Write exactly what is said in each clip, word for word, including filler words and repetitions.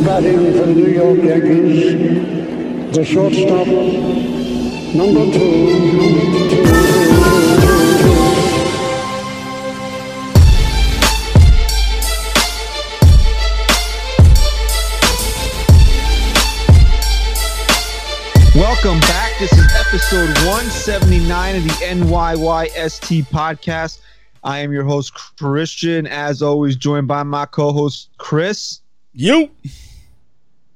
now batting for the New York Yankees, the shortstop, number two. Welcome back. This is episode one seventy-nine of the N Y Y S T podcast. I am your host, Christian, as always, joined by my co-host, Chris. You.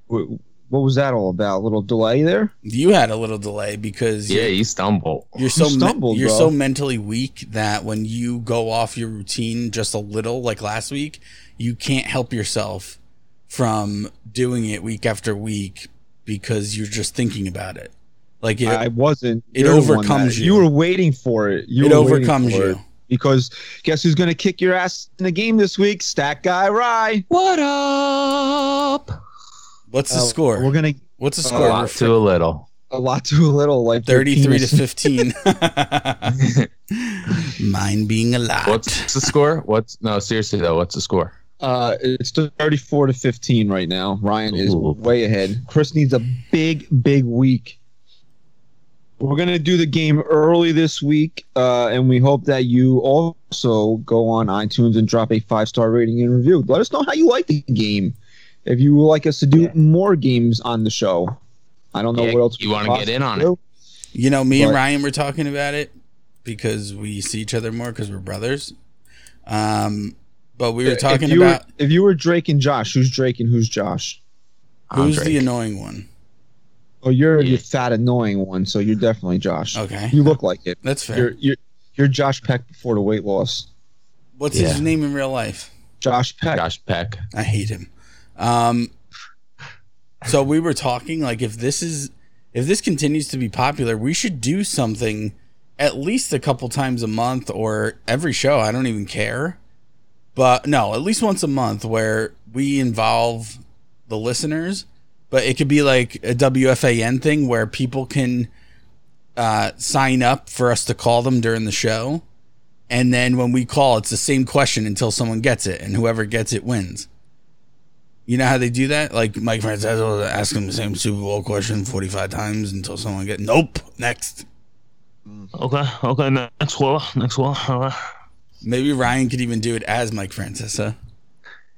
What was that all about? A little delay there? You had a little delay because... Yeah, you stumbled. You're so you stumbled, me- You're so mentally weak that when you go off your routine just a little, like last week, you can't help yourself from doing it week after week because you're just thinking about it. Like it, I wasn't. It overcomes you. You were waiting for it. You it overcomes you. It. Because guess who's going to kick your ass in the game this week? Stack Guy Rye. What up? What's the uh, score? We're gonna. What's the score? A lot to a little. A lot to a little. Like thirty-three to fifteen. Mine being a lot. What's the score? What's no? Seriously though, what's the score? Uh, it's thirty-four to fifteen right now. Ryan is Ooh. way ahead. Chris needs a big, big week. We're going to do the game early this week, uh, and we hope that you also go on iTunes and drop a five-star rating and review. Let us know how you like the game. If you would like us to do yeah. more games on the show. I don't know yeah, what else. You want to get in on it. You know, me but, and Ryan were talking about it because we see each other more because we're brothers. Um, but we were talking if about... Were, if you were Drake and Josh, who's Drake and who's Josh? I'm who's Drake. The annoying one? Oh, you're yeah. the fat, annoying one, so you're definitely Josh. Okay. You look like it. That's fair. You're you're, you're Josh Peck before the weight loss. What's yeah. his name in real life? Josh Peck. Josh Peck. I hate him. Um, so we were talking, like, if this is if this continues to be popular, we should do something at least a couple times a month or every show. I don't even care. But, no, at least once a month where we involve the listeners. But it could be like a W F A N thing where people can uh, sign up for us to call them during the show. And then when we call, it's the same question until someone gets it. And whoever gets it wins. You know how they do that? Like Mike Francesa asked him the same Super Bowl question forty-five times until someone gets it. Nope. Next. Okay. Okay. Next one. Next one. Right. Maybe Ryan could even do it as Mike Francesa.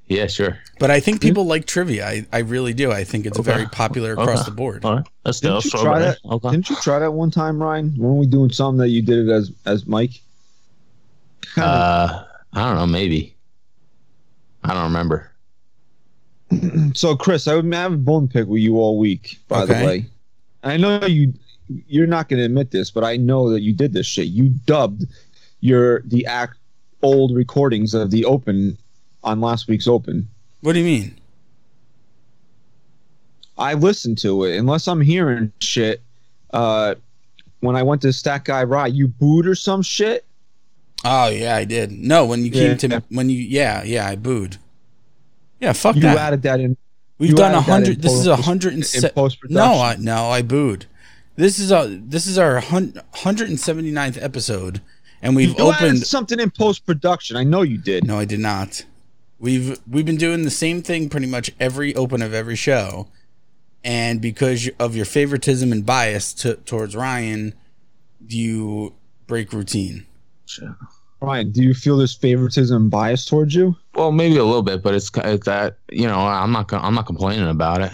Yeah, sure. But I think people like trivia. I, I really do. I think it's okay. very popular across okay. the board. All right. That's didn't, you try that? Okay. Didn't you try that one time, Ryan? Weren't we doing something that you did it as as Mike? Kinda. Uh, I don't know. Maybe. I don't remember. So, Chris, I would have a bone pick with you all week, by okay. the way. I know you, you're not going to admit this, but I know that you did this shit. You dubbed your the act, old recordings of the Open on last week's Open. What do you mean? I listened to it. Unless I'm hearing shit, uh, when I went to Stack Guy Rye, you booed or some shit? Oh, yeah, I did. No, when you yeah. came to me, when you, yeah, yeah, I booed. Yeah, fuck you that. You added that in. We've done a hundred. This is a hundred and se- no, I, no, I booed. This is a this is our one hundred seventy-ninth episode, and we've you opened added something in post production. I know you did. No, I did not. We've we've been doing the same thing pretty much every open of every show, and because of your favoritism and bias to, towards Ryan, you break routine. Sure. Ryan, do you feel this favoritism and bias towards you? Well, maybe a little bit, but it's, it's that you know I'm not I'm not complaining about it.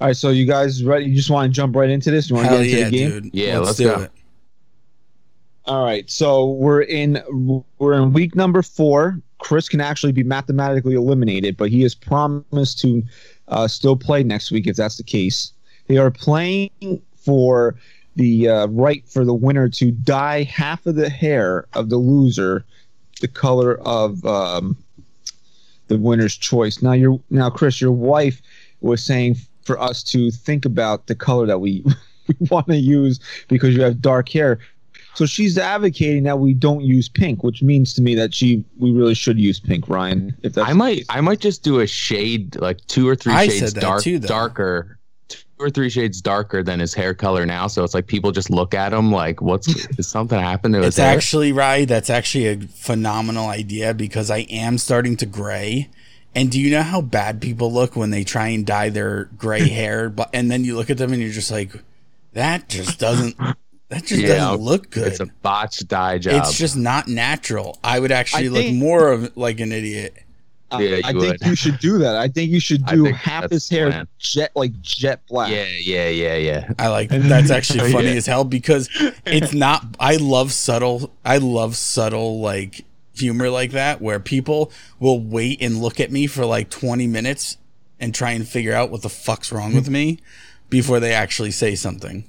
All right, so you guys ready? You just want to jump right into this? You want Hell to get yeah, into the game? Dude. Yeah, let's, let's do go. it. All right, so we're in we're in week number four. Chris can actually be mathematically eliminated, but he is promised to uh, still play next week if that's the case. They are playing for the uh, right for the winner to dye half of the hair of the loser the color of um, the winner's choice. Now, you're, now, Chris, your wife was saying for us to think about the color that we, we want to use because you have dark hair. So she's advocating that we don't use pink, which means to me that she we really should use pink, Ryan. If that's I might I might just do a shade, like two or three I shades dark, too, darker, two or three shades darker than his hair color now. So it's like people just look at him like, what's is something happened to his it's hair? Actually, Ryan, that's actually a phenomenal idea because I am starting to gray, And do you know how bad people look when they try and dye their gray hair? But and then you look at them and you're just like, that just doesn't that just yeah, doesn't look good. It's a botched dye job. It's just not natural. I would actually I look think, more of like an idiot. Uh, yeah, I think would. you should do that. I think you should do half his hair plan. jet like jet black. Yeah, yeah, yeah, yeah. I like that. That's actually funny yeah. as hell because it's not. I love subtle. I love subtle like. humor like that where people will wait and look at me for like twenty minutes and try and figure out what the fuck's wrong with me before they actually say something.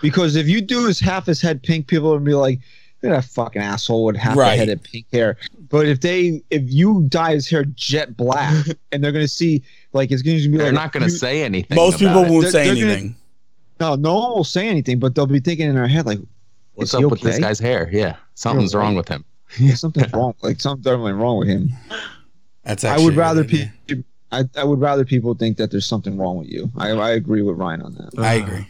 Because if you do his half his head pink, people would be like, you're a fucking asshole with half right. a head of pink hair. But if they if you dye his hair jet black and they're gonna see like it's gonna be they're like, not gonna you, say anything. Most people it. won't they're, say they're anything. Gonna, no, no one will say anything, but they'll be thinking in their head like what's up okay? with this guy's hair? Yeah. Something's you're wrong right. with him. Yeah, something's wrong. Like something went wrong with him. That's. I would rather people. I, I would rather people think that there's something wrong with you. I I agree with Ryan on that. I agree.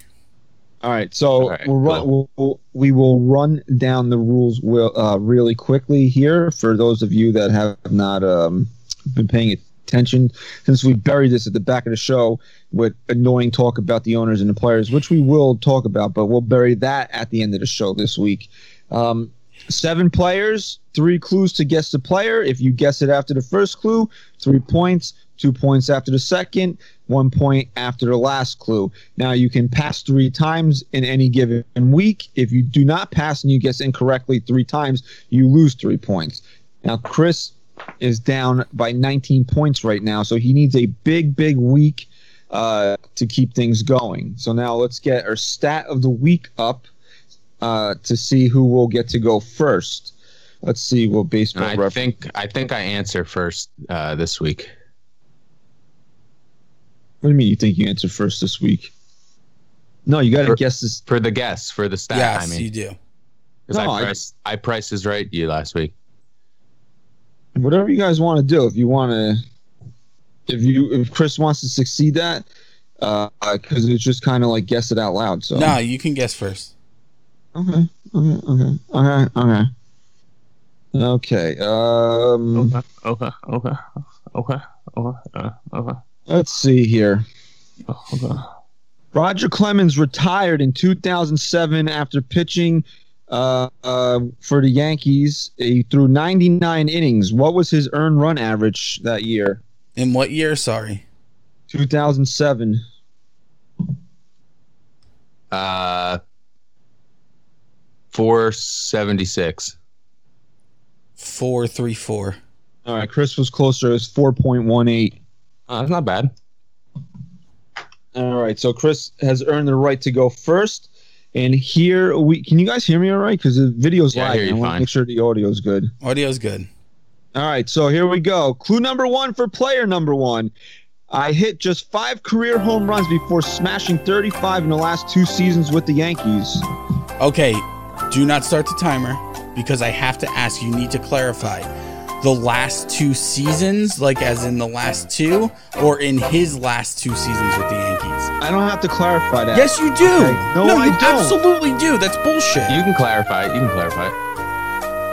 All right, so All right, we'll run. Cool. We'll, we will run down the rules will uh, really quickly here for those of you that have not um, been paying attention since we buried this at the back of the show with annoying talk about the owners and the players, which we will talk about, but we'll bury that at the end of the show this week. Um, Seven players, three clues to guess the player. If you guess it after the first clue, three points, two points after the second, one point after the last clue. Now, you can pass three times in any given week. If you do not pass and you guess incorrectly three times, you lose three points. Now, Chris is down by nineteen points right now, so he needs a big, big week uh, to keep things going. So now let's get our stat of the week up. Uh, to see who will get to go first. Let's see what baseball. I reference. think I think I answer first uh, this week. What do you mean? You think you answer first this week? No, you got to guess this for the guess for the stat. Yes, I mean. you do. Because no, I priced I, I priced is right you last week. Whatever you guys want to do, if you want to, if you if Chris wants to succeed that, because uh, it's just kind of like guess it out loud. So no, you can guess first. Okay, okay, okay, okay, okay. Okay, um... Okay, okay, okay, okay, okay, uh, okay. Let's see here. Oh, okay. Roger Clemens retired in two thousand seven after pitching uh, uh, for the Yankees. He threw ninety-nine innings. What was his earned run average that year? In what year, sorry? two thousand seven. Uh... four seventy-six. four thirty-four. All right, Chris was closer. It was four point one eight. Uh, that's not bad. All right, so Chris has earned the right to go first. And here we can you guys hear me all right? Because the video's yeah, live. I, I want to make sure the audio's good. Audio's good. All right, so here we go. Clue number one for player number one. I hit just five career home runs before smashing thirty-five in the last two seasons with the Yankees. Okay. Do not start the timer because I have to ask. You need to clarify the last two seasons, like as in the last two or in his last two seasons with the Yankees. I don't have to clarify that. Yes, you do. Okay. No, no, I you don't. Absolutely do. That's bullshit. You can clarify it. You can clarify it.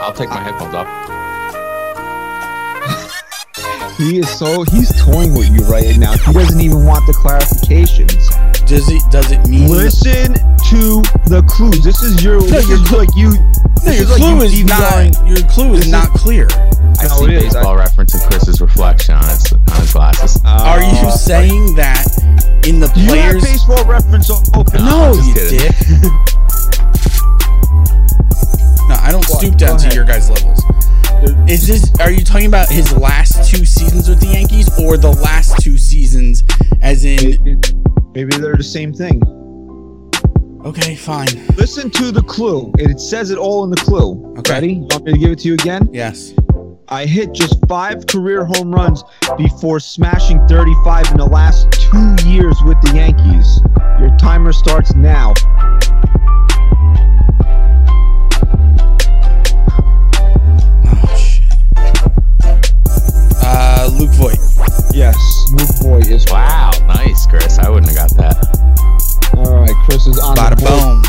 I'll take my headphones off. He is so he's toying with you right now. He doesn't even want the clarifications. Does it, does it mean... Listen to the clues. This is your... No, your clue like you, no, your clue like is not... Your clue is not clear. I no, see baseball I, reference in Chris's reflection on his, on his glasses. Uh, Are you saying that in the players... You have baseball reference open. No, no you kidding. dick. No, I don't well, stoop down to ahead. your guys' levels. Is this? Are you talking about his last two seasons with the Yankees or the last two seasons as in... Maybe they're the same thing. Okay, fine. Listen to the clue. It says it all in the clue. Okay. Ready? You want me to give it to you again? Yes. I hit just five career home runs before smashing thirty-five in the last two years with the Yankees. Your timer starts now. Oh, shit. Uh, Luke Voit. Yes, Luke Voit is. Wow, nice, Chris. I wouldn't have got that. All right, Chris is on Bada the board.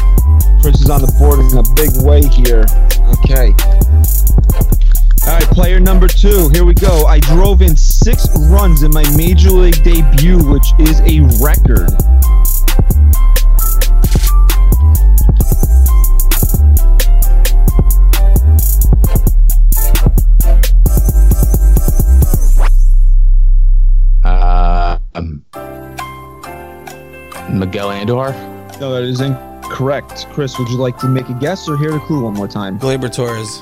Boom. Chris is on the board in a big way here. Okay. All right, Player number two, here we go. I drove in six runs in my major league debut, which is a record. Uh, um, Miguel Andujar? No, that is incorrect. Chris, would you like to make a guess or hear the clue one more time? Gleyber Torres.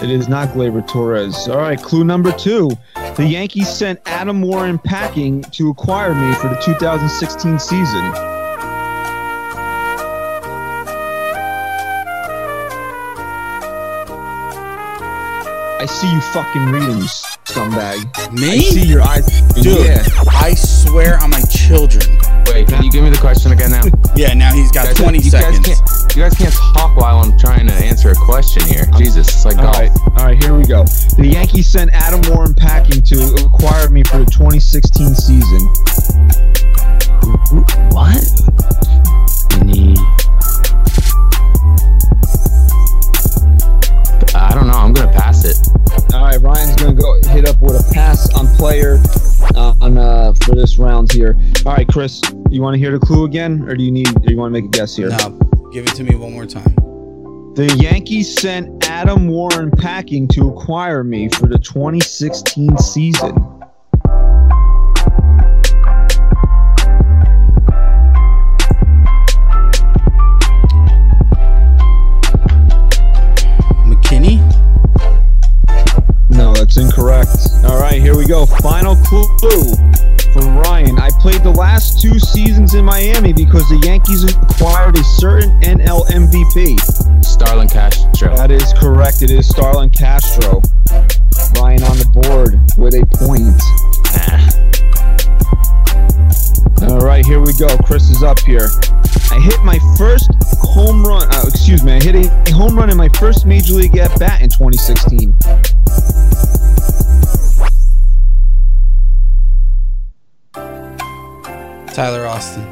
It is not Gleyber Torres. All right, clue number two. The Yankees sent Adam Warren packing to acquire me for the two thousand sixteen season. I see you fucking reading, scumbag. Me? I see your eyes. Dude, yeah. I swear on my children. Wait, can you give me the question again now? Yeah, now he's got guys, twenty you seconds. Guys You guys can't talk while I'm trying to answer a question here. Jesus, it's like golf. All right, all right, here we go. The Yankees sent Adam Warren packing to acquire me for the twenty sixteen season. What? I don't know. I'm going to pass it. All right, Ryan's going to go hit up with a pass on player uh, on uh, for this round here. All right, Chris, you want to hear the clue again, or do you need? Or you want to make a guess here? No. Give it to me one more time. The Yankees sent Adam Warren packing to acquire me for the twenty sixteen season. McKinney? No, that's incorrect. All right, here we go. Final clue from Ryan. I played the last two seasons in Miami because the Yankees acquired a certain N L M V P. Starlin Castro. That is correct. It is Starlin Castro. Ryan on the board with a point. Ah. All right, here we go. Chris is up here. I hit my first home run. Uh, excuse me. I hit a home run in my first major league at bat in twenty sixteen. Tyler Austin.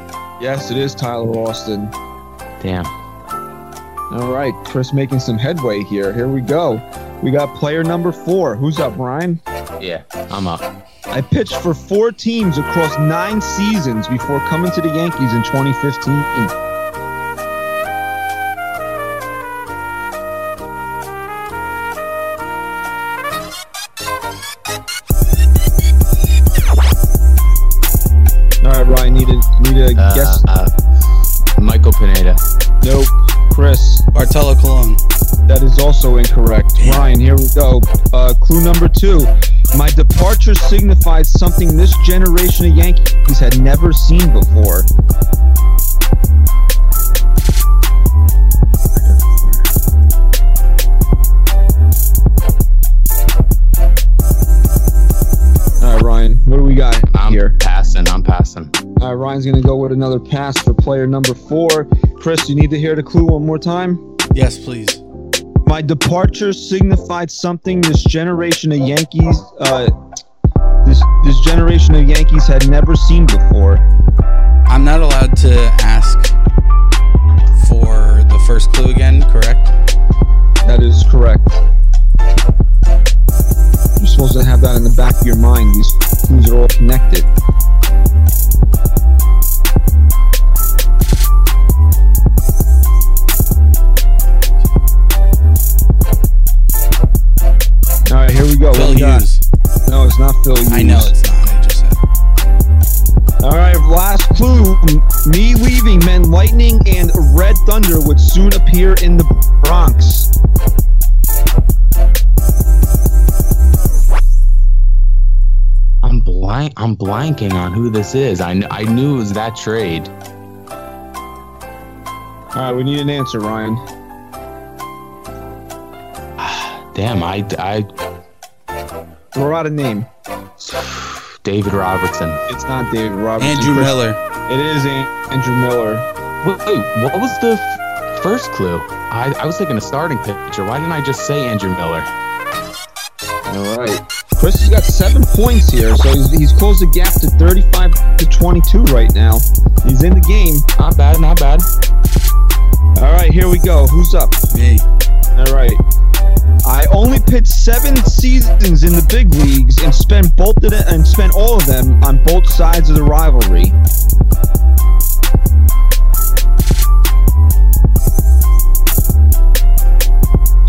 Yes, it is Tyler Austin. Damn. All right, Chris making some headway here. Here we go. We got player number four. Who's up, Ryan? Yeah, I'm up. I pitched for four teams across nine seasons before coming to the Yankees in twenty fifteen. Need a uh, guess? Uh, Michael Pineda. Nope. Chris. Bartolo Colon. That is also incorrect. Ryan, here we go. Uh, clue number two. My departure signified something this generation of Yankees had never seen before. All right, Ryan. What do we got I'm here? Passing. I'm passing. All right, Ryan's going to go with another pass for player number four. Chris, you need to hear the clue one more time? Yes, please. My departure signified something this generation of Yankees, uh, this this generation of Yankees had never seen before. I'm not allowed to ask for the first clue again, correct? That is correct. You're supposed to have that in the back of your mind. These clues are all connected. Here we go. Phil Hughes. No, it's not Phil Hughes. I know it's not. I just said. All right, last clue. Me leaving meant lightning and red thunder would soon appear in the Bronx. I'm blank. I'm blanking on who this is. I kn- I knew it was that trade. All right, we need an answer, Ryan. Damn, I I. We're out of name. David Robertson. It's not David Robertson. Andrew Chris. Miller. It is Andrew Miller. Wait, wait what was the f- first clue? I, I was thinking a starting pitcher. Why didn't I just say Andrew Miller? All right. Chris has got seven points here, so he's, he's closed the gap to thirty-five to twenty-two right now. He's in the game. Not bad, not bad. All right, here we go. Who's up? Me. All right. I only pitched seven seasons in the big leagues and spent both of them, and spent all of them on both sides of the rivalry.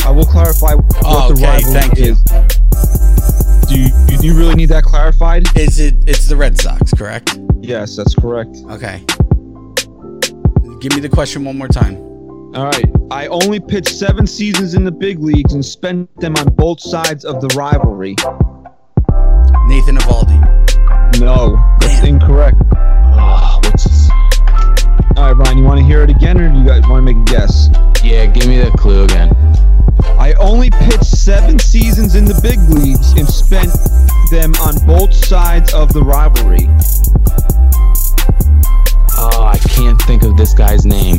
I will clarify what oh, the okay, rivalry is. Do you, do you really need that clarified? Is it? It's the Red Sox, correct? Yes, that's correct. Okay. Give me the question one more time. All right. I only pitched seven seasons in the big leagues and spent them on both sides of the rivalry. Nathan Eovaldi. No, that's Damn. incorrect. Oh, what's this? All right, Brian, you want to hear it again, or do you guys want to make a guess? Yeah, give me that clue again. I only pitched seven seasons in the big leagues and spent them on both sides of the rivalry. Oh, I can't think of this guy's name.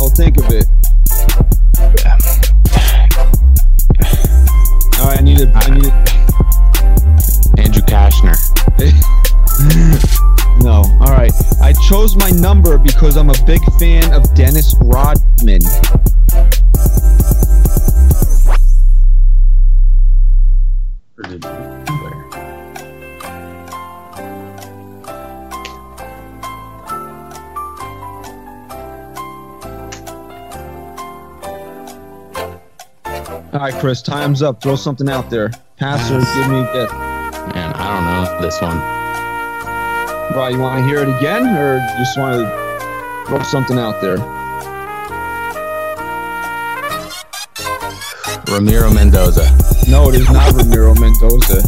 I'll think of it. All right, I need a. I need a... Andrew Cashner. No. All right. I chose my number because I'm a big fan of Dennis Rodman. All right, Chris, time's up. Throw something out there. Pass or give me a gift. Man, I don't know this one. Right, you want to hear it again, or just want to throw something out there? Ramiro Mendoza. No, it is not Ramiro Mendoza.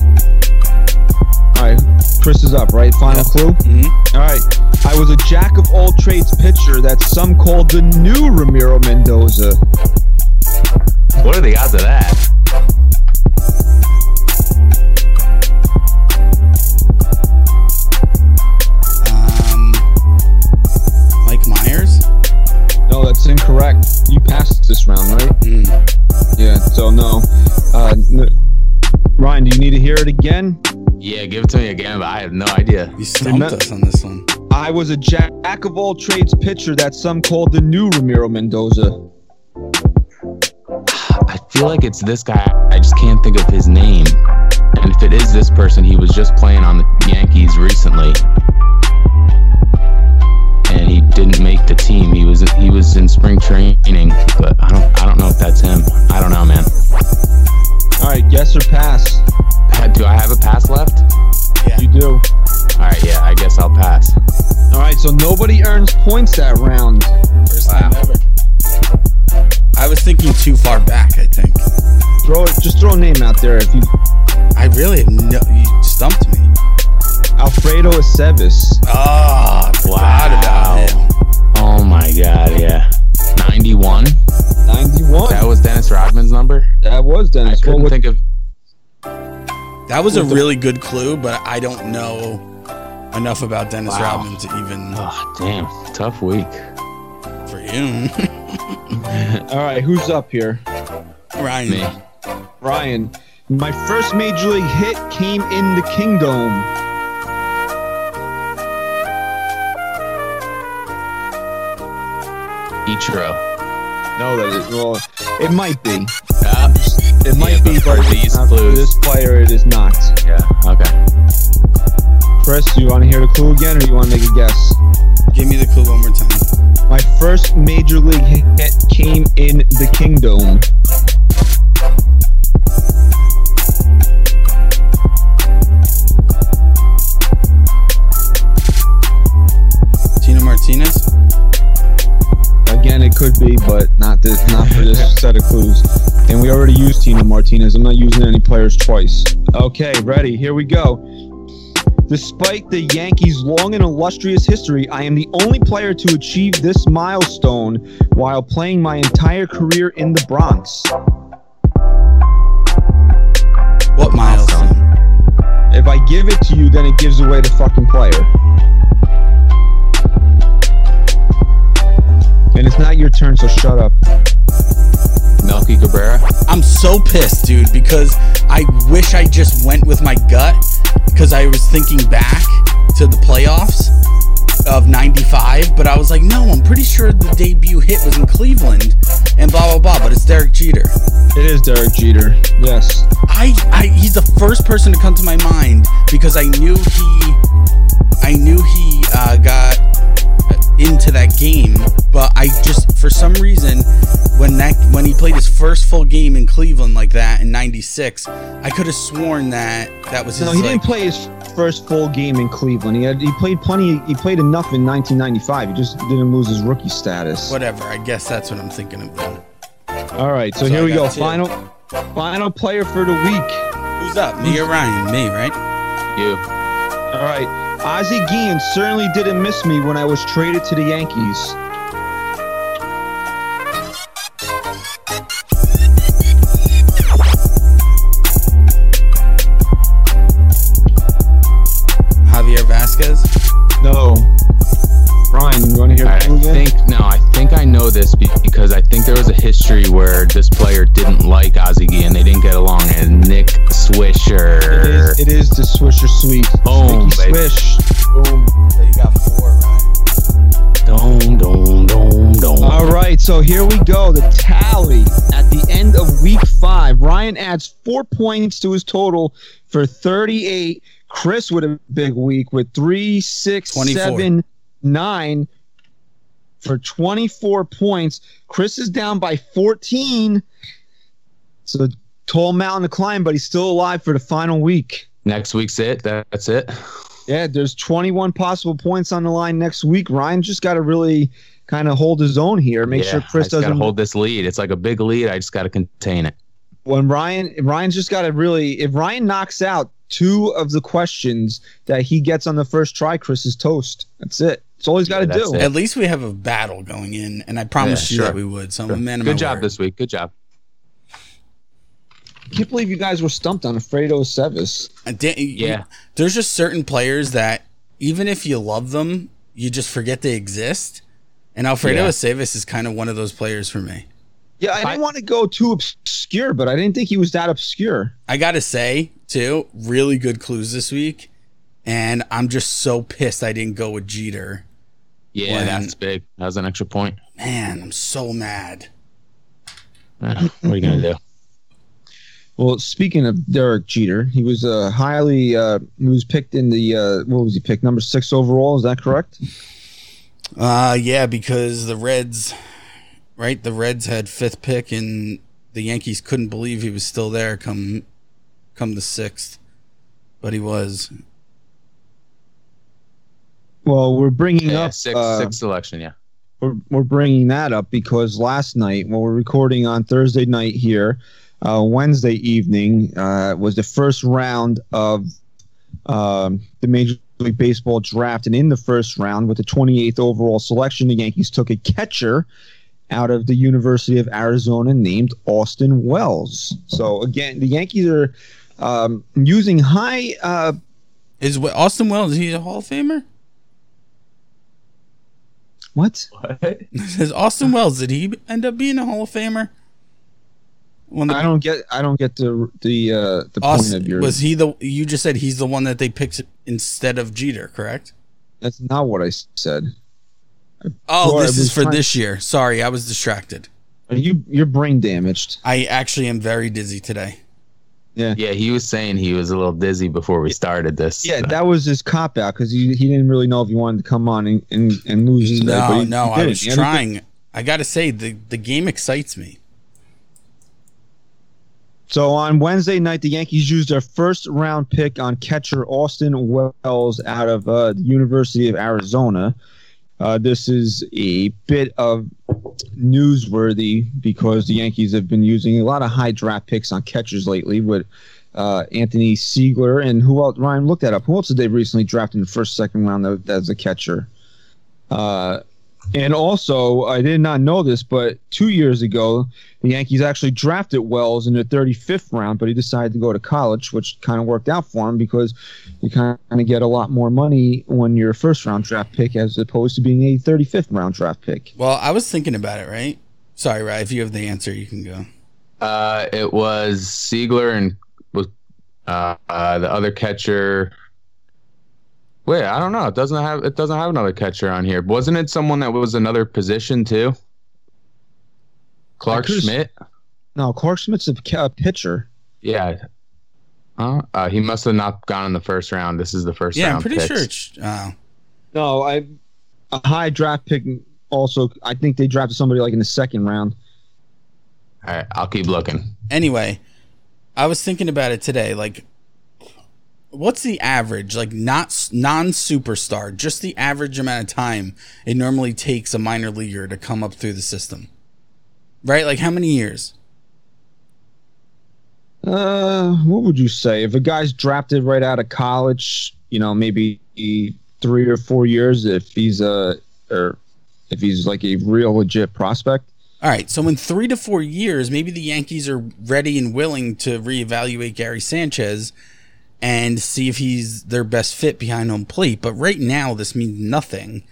All right, Chris is up, right? Final clue? Mm-hmm. All right. I was a jack of all trades pitcher that some called the new Ramiro Mendoza. What are the odds of that? Um, Mike Myers? No, that's incorrect. You passed this round, right? Mm. Yeah, so no. Uh, n- Ryan, do you need to hear it again? Yeah, give it to me again, but I have no idea. You stumped us on this one. I was a jack of all trades pitcher that some called the new Ramiro Mendoza. I feel like it's this guy. I just can't think of his name. And if it is this person, he was just playing on the Yankees recently, and he didn't make the team. He was he was in spring training, but I don't I don't know if that's him. I don't know, man. All right, guess or pass. Do I have a pass left? Yeah, you do. All right, yeah, I guess I'll pass. All right, so nobody earns points that round. First time wow. ever. I was thinking too far back, I think. Throw Just throw a name out there if you... I really have no... You stumped me. Alfredo Aceves. Oh, I forgot about him. Oh, my God, yeah. ninety-one? ninety-one. That was Dennis Rodman's number? That was Dennis. I couldn't what, think of... That was a the... really good clue, but I don't know enough about Dennis wow. Rodman to even... Oh, damn. Tough week. For you. All right, who's up here? Ryan. Me. Ryan. My first major league hit came in the Kingdom. Ichiro. No, that is well. It might be. Uh, it might yeah, be, but for these not, for this player, it is not. Yeah. Okay. Chris, do you want to hear the clue again, or do you want to make a guess? Give me the clue one more time. My first major league hit came in the Kingdom. Tino Martinez? Again, it could be, but not this, not for this set of clues. And we already used Tino Martinez. I'm not using any players twice. Okay, ready. Here we go. Despite the Yankees' long and illustrious history, I am the only player to achieve this milestone while playing my entire career in the Bronx. What milestone? If I give it to you, then it gives away the fucking player. And it's not your turn, so shut up. Melky Cabrera. I'm so pissed, dude, because I wish I just went with my gut, because I was thinking back to the playoffs, of ninety-five, but I was like, no, I'm pretty sure the debut hit was in Cleveland and blah blah blah, but it's Derek Jeter. It is Derek Jeter, yes. I, I he's the first person to come to my mind because I knew he I knew he uh, got into that game, but I just for some reason when that when he played his first full game in Cleveland like that in ninety-six, I could have sworn that that was his. No, he like, didn't play his first full game in Cleveland. He had, he played plenty. He played enough in nineteen ninety-five. He just didn't lose his rookie status. Whatever. I guess that's what I'm thinking of then. All right. So, so here I we go. Final final player for the week. Who's up? Me or Ryan? Me, right? You. All right. Ozzie Guillen certainly didn't miss me when I was traded to the Yankees. Javier Vasquez? No. Ryan, you want to hear I think again? No, I think I know this because I think there was a history where this player didn't like Ozzie Guillen. They didn't get along. And Nick Swisher. It is, it is the Swisher Suite. Boom, baby. Swish. Boom. So you got four, right? Dom, dom, dom, dom. All right, so here we go. The tally at the end of week five. Ryan adds four points to his total for thirty-eight. Chris with a big week with three, six, twenty-four. Seven, nine for twenty-four points. Chris is down by fourteen. So tall mountain to climb, but he's still alive for the final week. Next week's it. That's it. Yeah, there's twenty-one possible points on the line next week. Ryan's just got to really kind of hold his own here. Make yeah, sure Chris doesn't gotta hold this lead. It's like a big lead. I just got to contain it. When Ryan, Ryan's just got to really. If Ryan knocks out two of the questions that he gets on the first try, Chris is toast. That's it. That's all he's got to yeah, do. It. At least we have a battle going in, and I promised yeah, you sure. that we would. So sure. man, good job word. this week. Good job. I can't believe you guys were stumped on Alfredo Aceves. Yeah. There's just certain players that even if you love them, you just forget they exist. And Alfredo yeah. Aceves is kind of one of those players for me. Yeah, I didn't I, want to go too obscure, but I didn't think he was that obscure. I got to say, too, really good clues this week. And I'm just so pissed I didn't go with Jeter. Yeah, when, that's big. That was an extra point. Man, I'm so mad. Uh, what are you going to do? Well, speaking of Derek Jeter, he was uh, highly uh, he was picked in the uh, what was he picked number six overall? Is that correct? Uh yeah, because the Reds, right? The Reds had fifth pick, and the Yankees couldn't believe he was still there. Come, come the sixth, but he was. Well, we're bringing yeah, up sixth uh, sixth selection, yeah. We're we're bringing that up because last night, when well, we're recording on Thursday night here. Uh, Wednesday evening uh, was the first round of um, the Major League Baseball draft. And in the first round, with the twenty-eighth overall selection, the Yankees took a catcher out of the University of Arizona named Austin Wells. So, again, the Yankees are um, using high... Uh, is Austin Wells, is he a Hall of Famer? What? What? Is Austin Wells, did he end up being a Hall of Famer? The, I don't get. I don't get the the uh, the Austin, point of your. Was he the? You just said he's the one that they picked instead of Jeter, correct? That's not what I said. Oh, or this is for trying, this year. Sorry, I was distracted. Are you you're brain damaged. I actually am very dizzy today. Yeah. Yeah, he was saying he was a little dizzy before we started this. Yeah, so. That was his cop out because he he didn't really know if he wanted to come on and and, and lose. Today, no, but he, no, he I was trying. I got to say the the game excites me. So on Wednesday night, the Yankees used their first round pick on catcher Austin Wells out of uh, the University of Arizona. Uh, this is a bit of newsworthy because the Yankees have been using a lot of high draft picks on catchers lately with uh, Anthony Seigler and who else? Ryan, look that up. Who else did they recently draft in the first, second round as a catcher? Uh And also, I did not know this, but two years ago, the Yankees actually drafted Wells in the thirty-fifth round, but he decided to go to college, which kind of worked out for him because you kind of get a lot more money when you're a first-round draft pick as opposed to being a thirty-fifth round draft pick. Well, I was thinking about it, right? Sorry, Ryan, if you have the answer, you can go. Uh, it was Seigler and uh, uh, the other catcher. Wait, I don't know. It doesn't have it doesn't have another catcher on here. Wasn't it someone that was another position too? Clark Schmidt? No, Clark Schmidt's a, a pitcher. Yeah. Uh, uh, he must have not gone in the first round. This is the first yeah, round. Yeah, I'm pretty picks. sure. It's, uh, no, I a high draft pick. Also, I think they drafted somebody like in the second round. All right, I'll keep looking. Anyway, I was thinking about it today. Like, what's the average? Like, not non-superstar, just the average amount of time it normally takes a minor leaguer to come up through the system, right? Like, how many years? Uh, what would you say? If a guy's drafted right out of college, you know, maybe three or four years if he's a, or if he's like a real legit prospect. All right, so in three to four years, maybe the Yankees are ready and willing to reevaluate Gary Sanchez and see if he's their best fit behind home plate. But right now, this means nothing.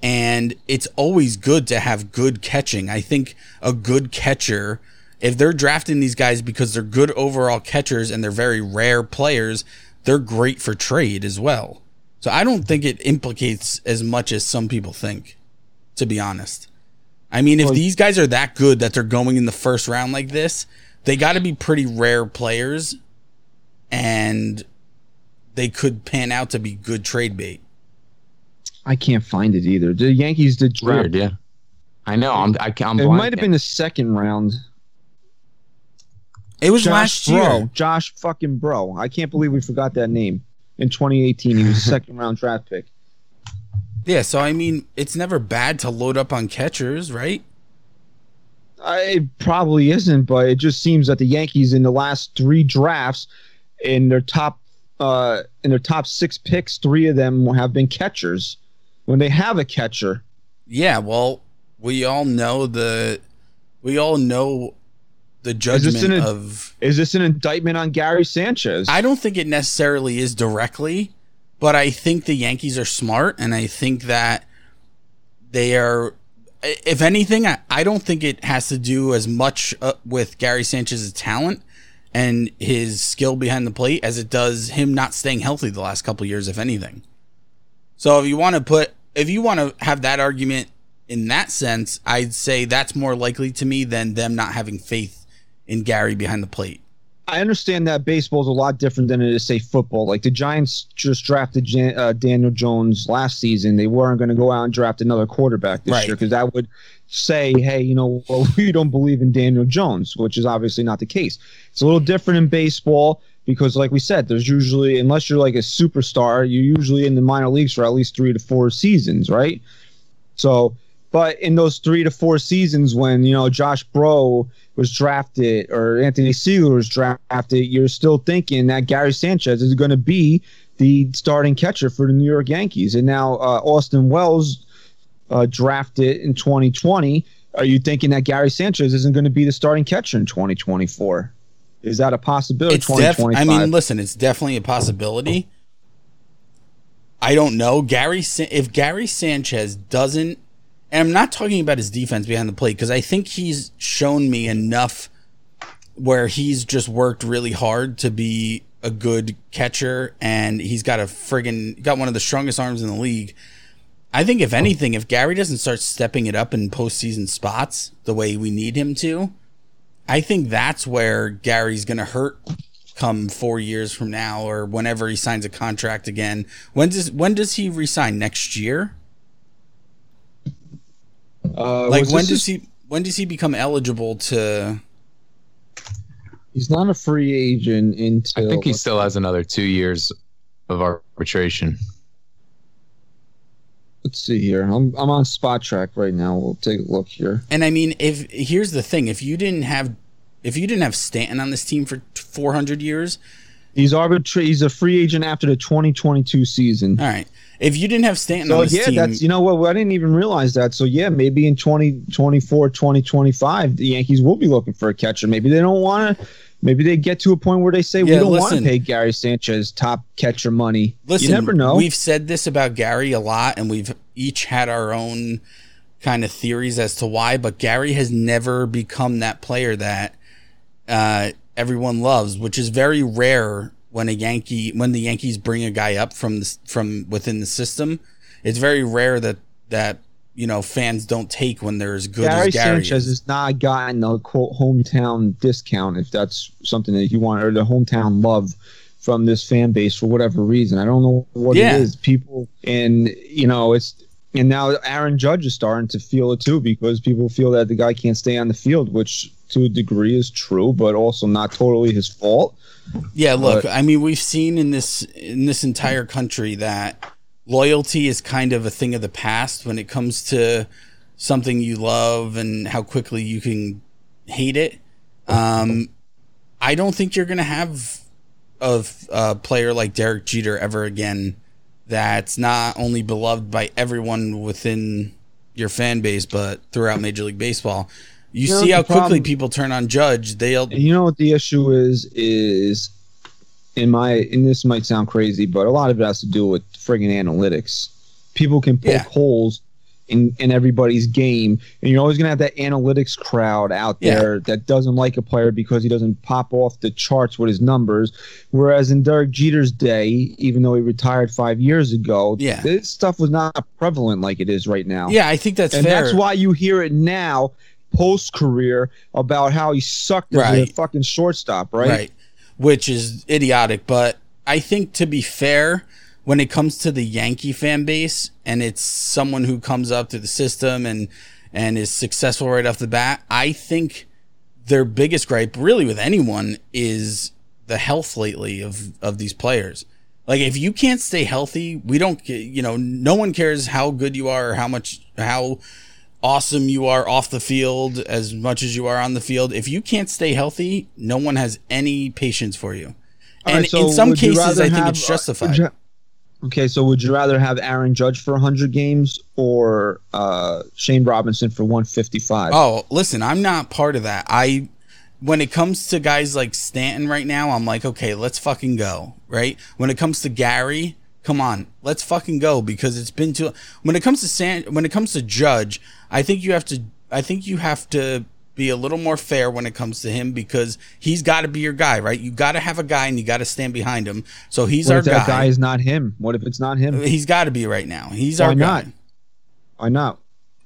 And it's always good to have good catching. I think a good catcher, if they're drafting these guys because they're good overall catchers and they're very rare players, they're great for trade as well. So I don't think it implicates as much as some people think, to be honest. I mean, if these guys are that good that they're going in the first round like this, they got to be pretty rare players, and they could pan out to be good trade bait. I can't find it either. The Yankees did draft. Weird, yeah. I know. I'm. I, I'm it might have been the second round. It was Josh last year. Bro, Josh fucking Bro. I can't believe we forgot that name. In twenty eighteen, he was a second-round draft pick. Yeah, so, I mean, it's never bad to load up on catchers, right? I, it probably isn't, but it just seems that the Yankees in the last three drafts, in their top uh, in their top six picks, three of them have been catchers when they have a catcher. Yeah, well, we all know the – we all know – the judgment is an, of is this an indictment on Gary Sanchez? I don't think it necessarily is directly, but I think the Yankees are smart, and I think that they are. If anything, I, I don't think it has to do as much uh, with Gary Sanchez's talent and his skill behind the plate as it does him not staying healthy the last couple of years, if anything. So if you want to put, if you want to have that argument in that sense, I'd say that's more likely to me than them not having faith in Gary behind the plate. I understand that baseball is a lot different than it is, say, football. Like, the Giants just drafted Jan- uh, Daniel Jones last season. They weren't going to go out and draft another quarterback this right. year because that would say, hey, you know, well, we don't believe in Daniel Jones, which is obviously not the case. It's a little different in baseball because, like we said, there's usually, unless you're like a superstar, you're usually in the minor leagues for at least three to four seasons, right? So, but in those three to four seasons when, you know, Josh Breaux was drafted or Anthony Seigler was drafted, you're still thinking that Gary Sanchez is going to be the starting catcher for the New York Yankees. And now uh, Austin Wells uh, drafted in twenty twenty. Are you thinking that Gary Sanchez isn't going to be the starting catcher in twenty twenty-four? Is that a possibility? It's def- I mean, listen, it's definitely a possibility. I don't know. Gary, San- if Gary Sanchez doesn't, and I'm not talking about his defense behind the plate because I think he's shown me enough where he's just worked really hard to be a good catcher, and he's got a friggin' got one of the strongest arms in the league. I think if anything, if Gary doesn't start stepping it up in postseason spots the way we need him to, I think that's where Gary's going to hurt come four years from now or whenever he signs a contract again. When does when does he re-sign next year? Uh, like when does he when does he become eligible to? He's not a free agent until I think he still has another two years of arbitration. Let's see here. I'm I'm on Spot Track right now. We'll take a look here. And I mean, if here's the thing: if you didn't have if you didn't have Stanton on this team for four hundred years, he's arbitra- He's a free agent after the twenty twenty-two season. All right. If you didn't have Stanton so, on this yeah, team... yeah, that's... You know what? Well, I didn't even realize that. So, yeah, maybe in twenty twenty-four, twenty twenty-five, the Yankees will be looking for a catcher. Maybe they don't want to... Maybe they get to a point where they say, yeah, we don't want to pay Gary Sanchez top catcher money. Listen, you never know. We've said this about Gary a lot, and we've each had our own kind of theories as to why, but Gary has never become that player that uh, everyone loves, which is very rare when a Yankee, when the Yankees bring a guy up from the, from within the system, it's very rare that that you know fans don't take when they're as good Gary as Gary. Sanchez has not gotten the quote hometown discount, if that's something that you want, or the hometown love from this fan base for whatever reason. I don't know what yeah. it is. People, and you know, it's and now Aaron Judge is starting to feel it too, because people feel that the guy can't stay on the field, which to a degree is true, but also not totally his fault. Yeah, look, but, I mean, we've seen in this in this entire country that loyalty is kind of a thing of the past when it comes to something you love and how quickly you can hate it. Um, I don't think you're going to have of a player like Derek Jeter ever again that's not only beloved by everyone within your fan base but throughout Major League Baseball. You, you see know, how quickly problem, people turn on Judge. They'll You know what the issue is is in my and this might sound crazy, but a lot of it has to do with friggin' analytics. People can poke yeah. holes In, in everybody's game, and you're always going to have that analytics crowd out there yeah. that doesn't like a player because he doesn't pop off the charts with his numbers, whereas in Derek Jeter's day, even though he retired five years ago, yeah. this stuff was not prevalent like it is right now. Yeah, I think that's and fair. And that's why you hear it now, post-career, about how he sucked as right. a fucking shortstop, right? Right, which is idiotic, but I think, to be fair, when it comes to the Yankee fan base and it's someone who comes up to the system and and is successful right off the bat, I think their biggest gripe really with anyone is the health lately of, of these players. Like, if you can't stay healthy, we don't, you know, no one cares how good you are or how much, how awesome you are off the field as much as you are on the field. If you can't stay healthy, no one has any patience for you. All and right, so in some cases, I think have, it's justified. Uh, Okay, so would you rather have Aaron Judge for one hundred games or uh, Shane Robinson for one fifty-five? Oh, listen, I'm not part of that. I, when it comes to guys like Stanton right now, I'm like, okay, let's fucking go, right? When it comes to Gary, come on, let's fucking go, because it's been too. When it comes to San, when it comes to Judge, I think you have to. I think you have to be a little more fair when it comes to him, because he's got to be your guy, right? You got to have a guy and you got to stand behind him. So he's what our if that guy. guy is not him? What if it's not him? He's got to be right now. He's Why our not? guy. Why not?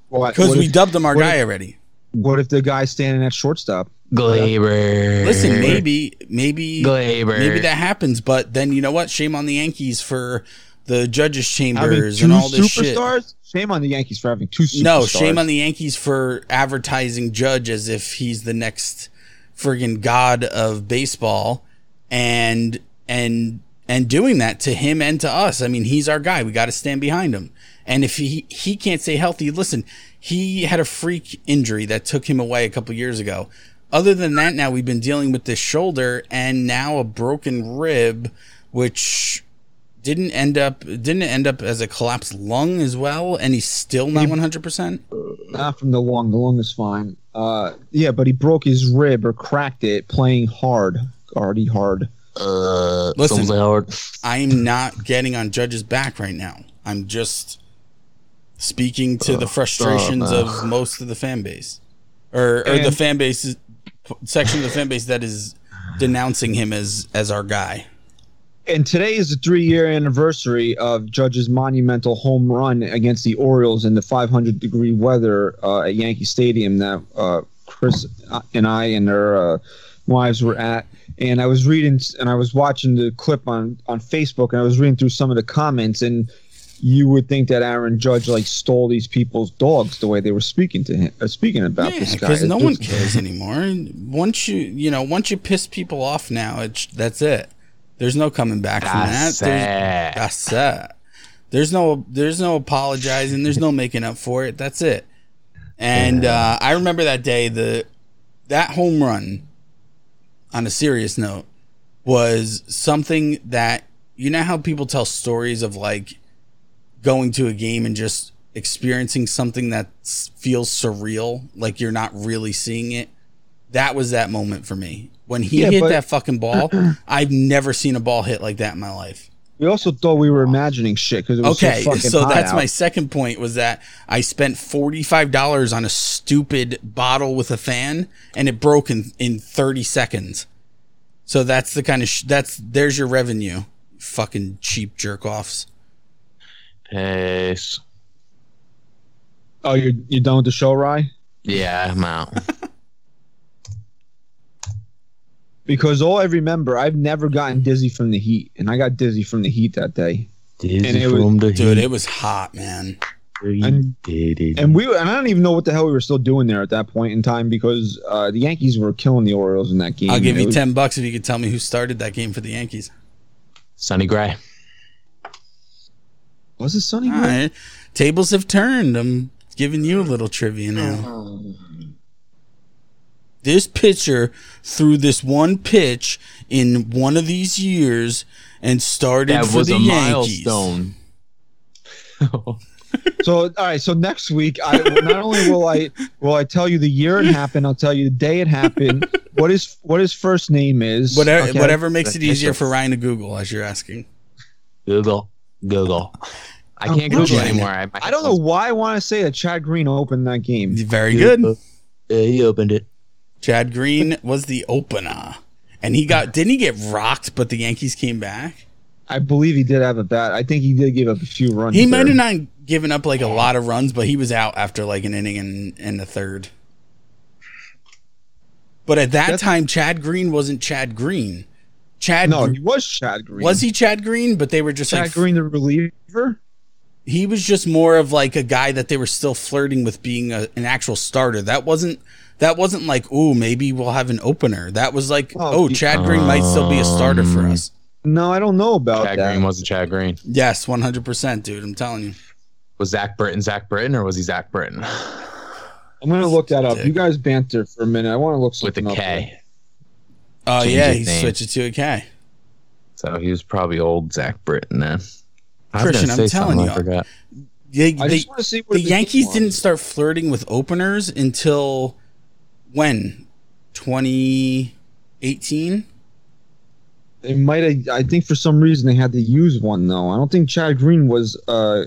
Because well, we if, dubbed him our guy if, already. What if the guy's standing at shortstop? Gleyber. Listen, maybe, maybe, Gleyber. maybe that happens. But then you know what? Shame on the Yankees for the judges' chambers and all this superstars? shit. Shame on the Yankees for having two superstars. No, shame on the Yankees for advertising Judge as if he's the next friggin' god of baseball, and and and doing that to him and to us. I mean, he's our guy. We got to stand behind him. And if he, he can't stay healthy, listen, he had a freak injury that took him away a couple years ago. Other than that, now we've been dealing with this shoulder and now a broken rib, which... Didn't end up didn't end up as a collapsed lung as well, and he's still not one hundred percent? Not from the lung. The lung is fine. Uh, yeah, but he broke his rib or cracked it playing hard. Already hard. Uh, Listen, hard. I'm not getting on Judge's back right now. I'm just speaking to uh, the frustrations uh, of most of the fan base. Or, or the fan base, section of the fan base that is denouncing him as, as our guy. And today is the three-year anniversary of Judge's monumental home run against the Orioles in the five hundred degree weather uh, at Yankee Stadium that uh, Chris and I and our uh, wives were at. And I was reading and I was watching the clip on, on Facebook, and I was reading through some of the comments, and you would think that Aaron Judge like stole these people's dogs the way they were speaking to him, uh, speaking about yeah, this guy. Because no one cares anymore. And once you you know once you piss people off now, it's that's it. There's no coming back from that's that. There's, that's that. There's no, there's no apologizing. There's no making up for it. That's it. And uh, I remember that day. The that home run, on a serious note, was something that, you know how people tell stories of like going to a game and just experiencing something that feels surreal, like you're not really seeing it. That was that moment for me. When he yeah, hit but, that fucking ball, I've never seen a ball hit like that in my life. We also thought we were imagining shit because it was okay, so fucking so hot that's out. My second point was that I spent forty-five dollars on a stupid bottle with a fan, and it broke in, in thirty seconds. So that's the kind of sh- that's there's your revenue, fucking cheap jerk offs. Peace. Oh, you're you done with the show, Rye? Yeah, I'm out. Because all I remember, I've never gotten dizzy from the heat, and I got dizzy from the heat that day. Dizzy and it from was, the heat, dude. It was hot, man. And, and we and I don't even know what the hell we were still doing there at that point in time, because uh, the Yankees were killing the Orioles in that game. I'll give you was, ten bucks if you could tell me who started that game for the Yankees. Sonny Gray. Was it Sonny Gray? All right. Tables have turned. I'm giving you a little trivia now. Oh. This pitcher threw this one pitch in one of these years and started that for the Yankees. That was a milestone. So, all right. So next week, I not only will I will I tell you the year it happened, I'll tell you the day it happened. What is what his first name is? Whatever, okay. Whatever makes it easier for Ryan to Google, as you're asking. Google, Google. I can't I'm Google Google anymore. I, I don't know why I want to say that Chad Green opened that game. Very good. Yeah, he opened it. Chad Green was the opener, and he got didn't he get rocked? But the Yankees came back. I believe he did have a bat. I think he did give up a few runs. He might have not given up like a lot of runs, but he was out after like an inning and, and a third. But at that That's, time, Chad Green wasn't Chad Green. Chad No, Gr- he was Chad Green. Was he Chad Green? But they were just Chad like, Green, the reliever? He was just more of like a guy that they were still flirting with being a, an actual starter. That wasn't that wasn't like, ooh, maybe we'll have an opener. That was like, oh, oh Chad Green um, might still be a starter for us. No, I don't know about Chad that. Chad Green wasn't Chad Green. Yes, one hundred percent, dude. I'm telling you. Was Zach Britton Zach Britton, or was he Zach Britton? I'm going to look that up. Dick. You guys banter for a minute. I want to look something up. With a K. Oh, uh, yeah, he name. switched it to a K. So he was probably old Zach Britton then. I Christian, I'm telling you. I forgot. They, they, I just want to see what the Yankees didn't start flirting with openers until when? twenty eighteen? They might have, I think for some reason they had to use one though. I don't think Chad Green was uh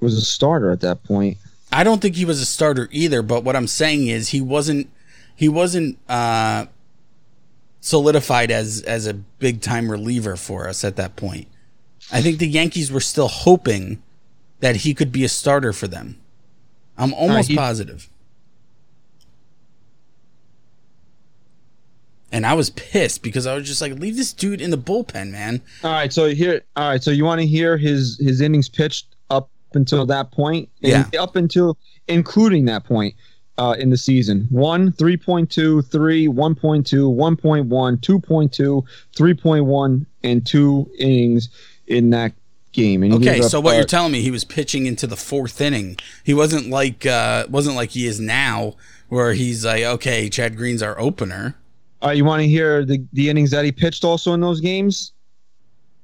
was a starter at that point. I don't think he was a starter either, but what I'm saying is he wasn't he wasn't uh, solidified as as a big time reliever for us at that point. I think the Yankees were still hoping that he could be a starter for them. I'm almost uh, he- positive. And I was pissed because I was just like, leave this dude in the bullpen, man. All right, so here, all right, so you want to hear his his innings pitched up until that point? Yeah. And up until, including that point uh, in the season. one, three point two, three, one point two, one point one, two point two, three point one, and two innings in that game. And okay, up, so what uh, you're telling me, he was pitching into the fourth inning. He wasn't like uh, wasn't like he is now where he's like, okay, Chad Green's our opener. All right, you want to hear the, the innings that he pitched also in those games?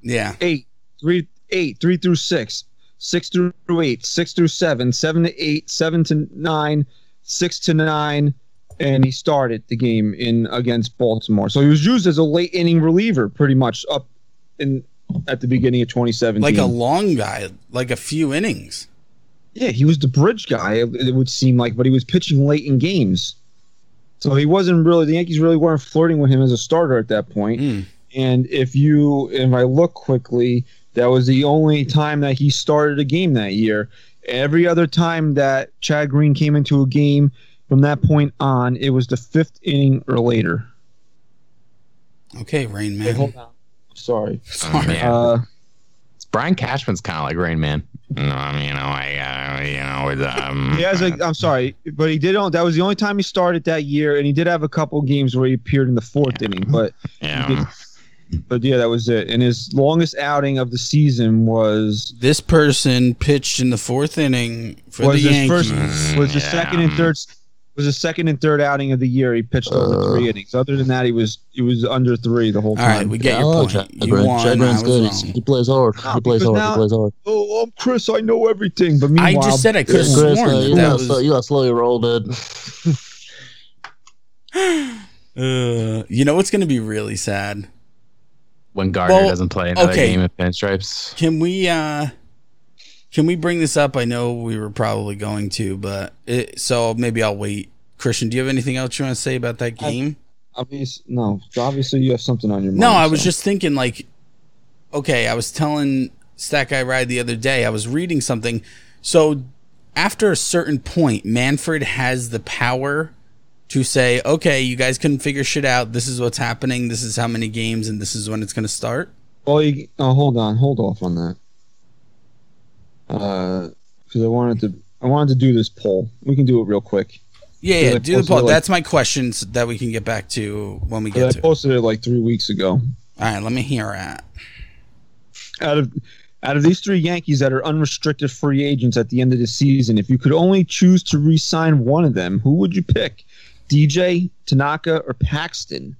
Yeah. Eight, three, eight, three through six, six through eight, six through seven, seven to eight, seven to nine, six to nine, and he started the game in against Baltimore. So he was used as a late inning reliever, pretty much up in at the beginning of twenty seventeen. Like a long guy, like a few innings. Yeah, he was the bridge guy. It would seem like, but he was pitching late in games. So he wasn't really, the Yankees really weren't flirting with him as a starter at that point. Mm. And if you, if I look quickly, that was the only time that he started a game that year. Every other time that Chad Green came into a game from that point on, it was the fifth inning or later. Okay, Rain Man. Hey, hold on. Sorry. Sorry. Uh, Brian Cashman's kind of like Rain Man. No, I mean, you know, I, uh, you know, with, um, he has a, I'm sorry, but he did. That was the only time he started that year, and he did have a couple games where he appeared in the fourth yeah. inning. But, yeah. but yeah, that was it. And his longest outing of the season was this person pitched in the fourth inning for was the Yankees. First, was the yeah. second and third was the second and third outing of the year. He pitched uh, over three innings. Other than that, he was he was under three the whole time. All right, we get yeah, your point. Chad, you Chad, won, Chad Green's good. He, he plays hard. No, he plays hard. Now, he plays hard. Oh, I'm Chris. I know everything. But meanwhile, I just said I could have sworn Chris, uh, you, that was... slow, you got slow your roll, dude. uh, you know what's going to be really sad when Gardner well, doesn't play another okay. game of pinstripes. Can we? Uh, Can we bring this up? I know we were probably going to, but it, so maybe I'll wait. Christian, do you have anything else you want to say about that game? Obvious, no, obviously you have something on your mind. No, I so. was just thinking, like, okay, I was telling Stack Guy Ride the other day, I was reading something. So after a certain point, Manfred has the power to say, okay, you guys couldn't figure shit out. This is what's happening. This is how many games, and this is when it's going to start. Well, you, oh, hold on. Hold off on that. Because uh, I wanted to I wanted to do this poll. We can do it real quick. Yeah, yeah, do the poll. Like, that's my question so that we can get back to when we get to it. I posted it like three weeks ago. All right, let me hear it. Out of out of these three Yankees that are unrestricted free agents at the end of the season, if you could only choose to re-sign one of them, who would you pick? D J, Tanaka, or Paxton?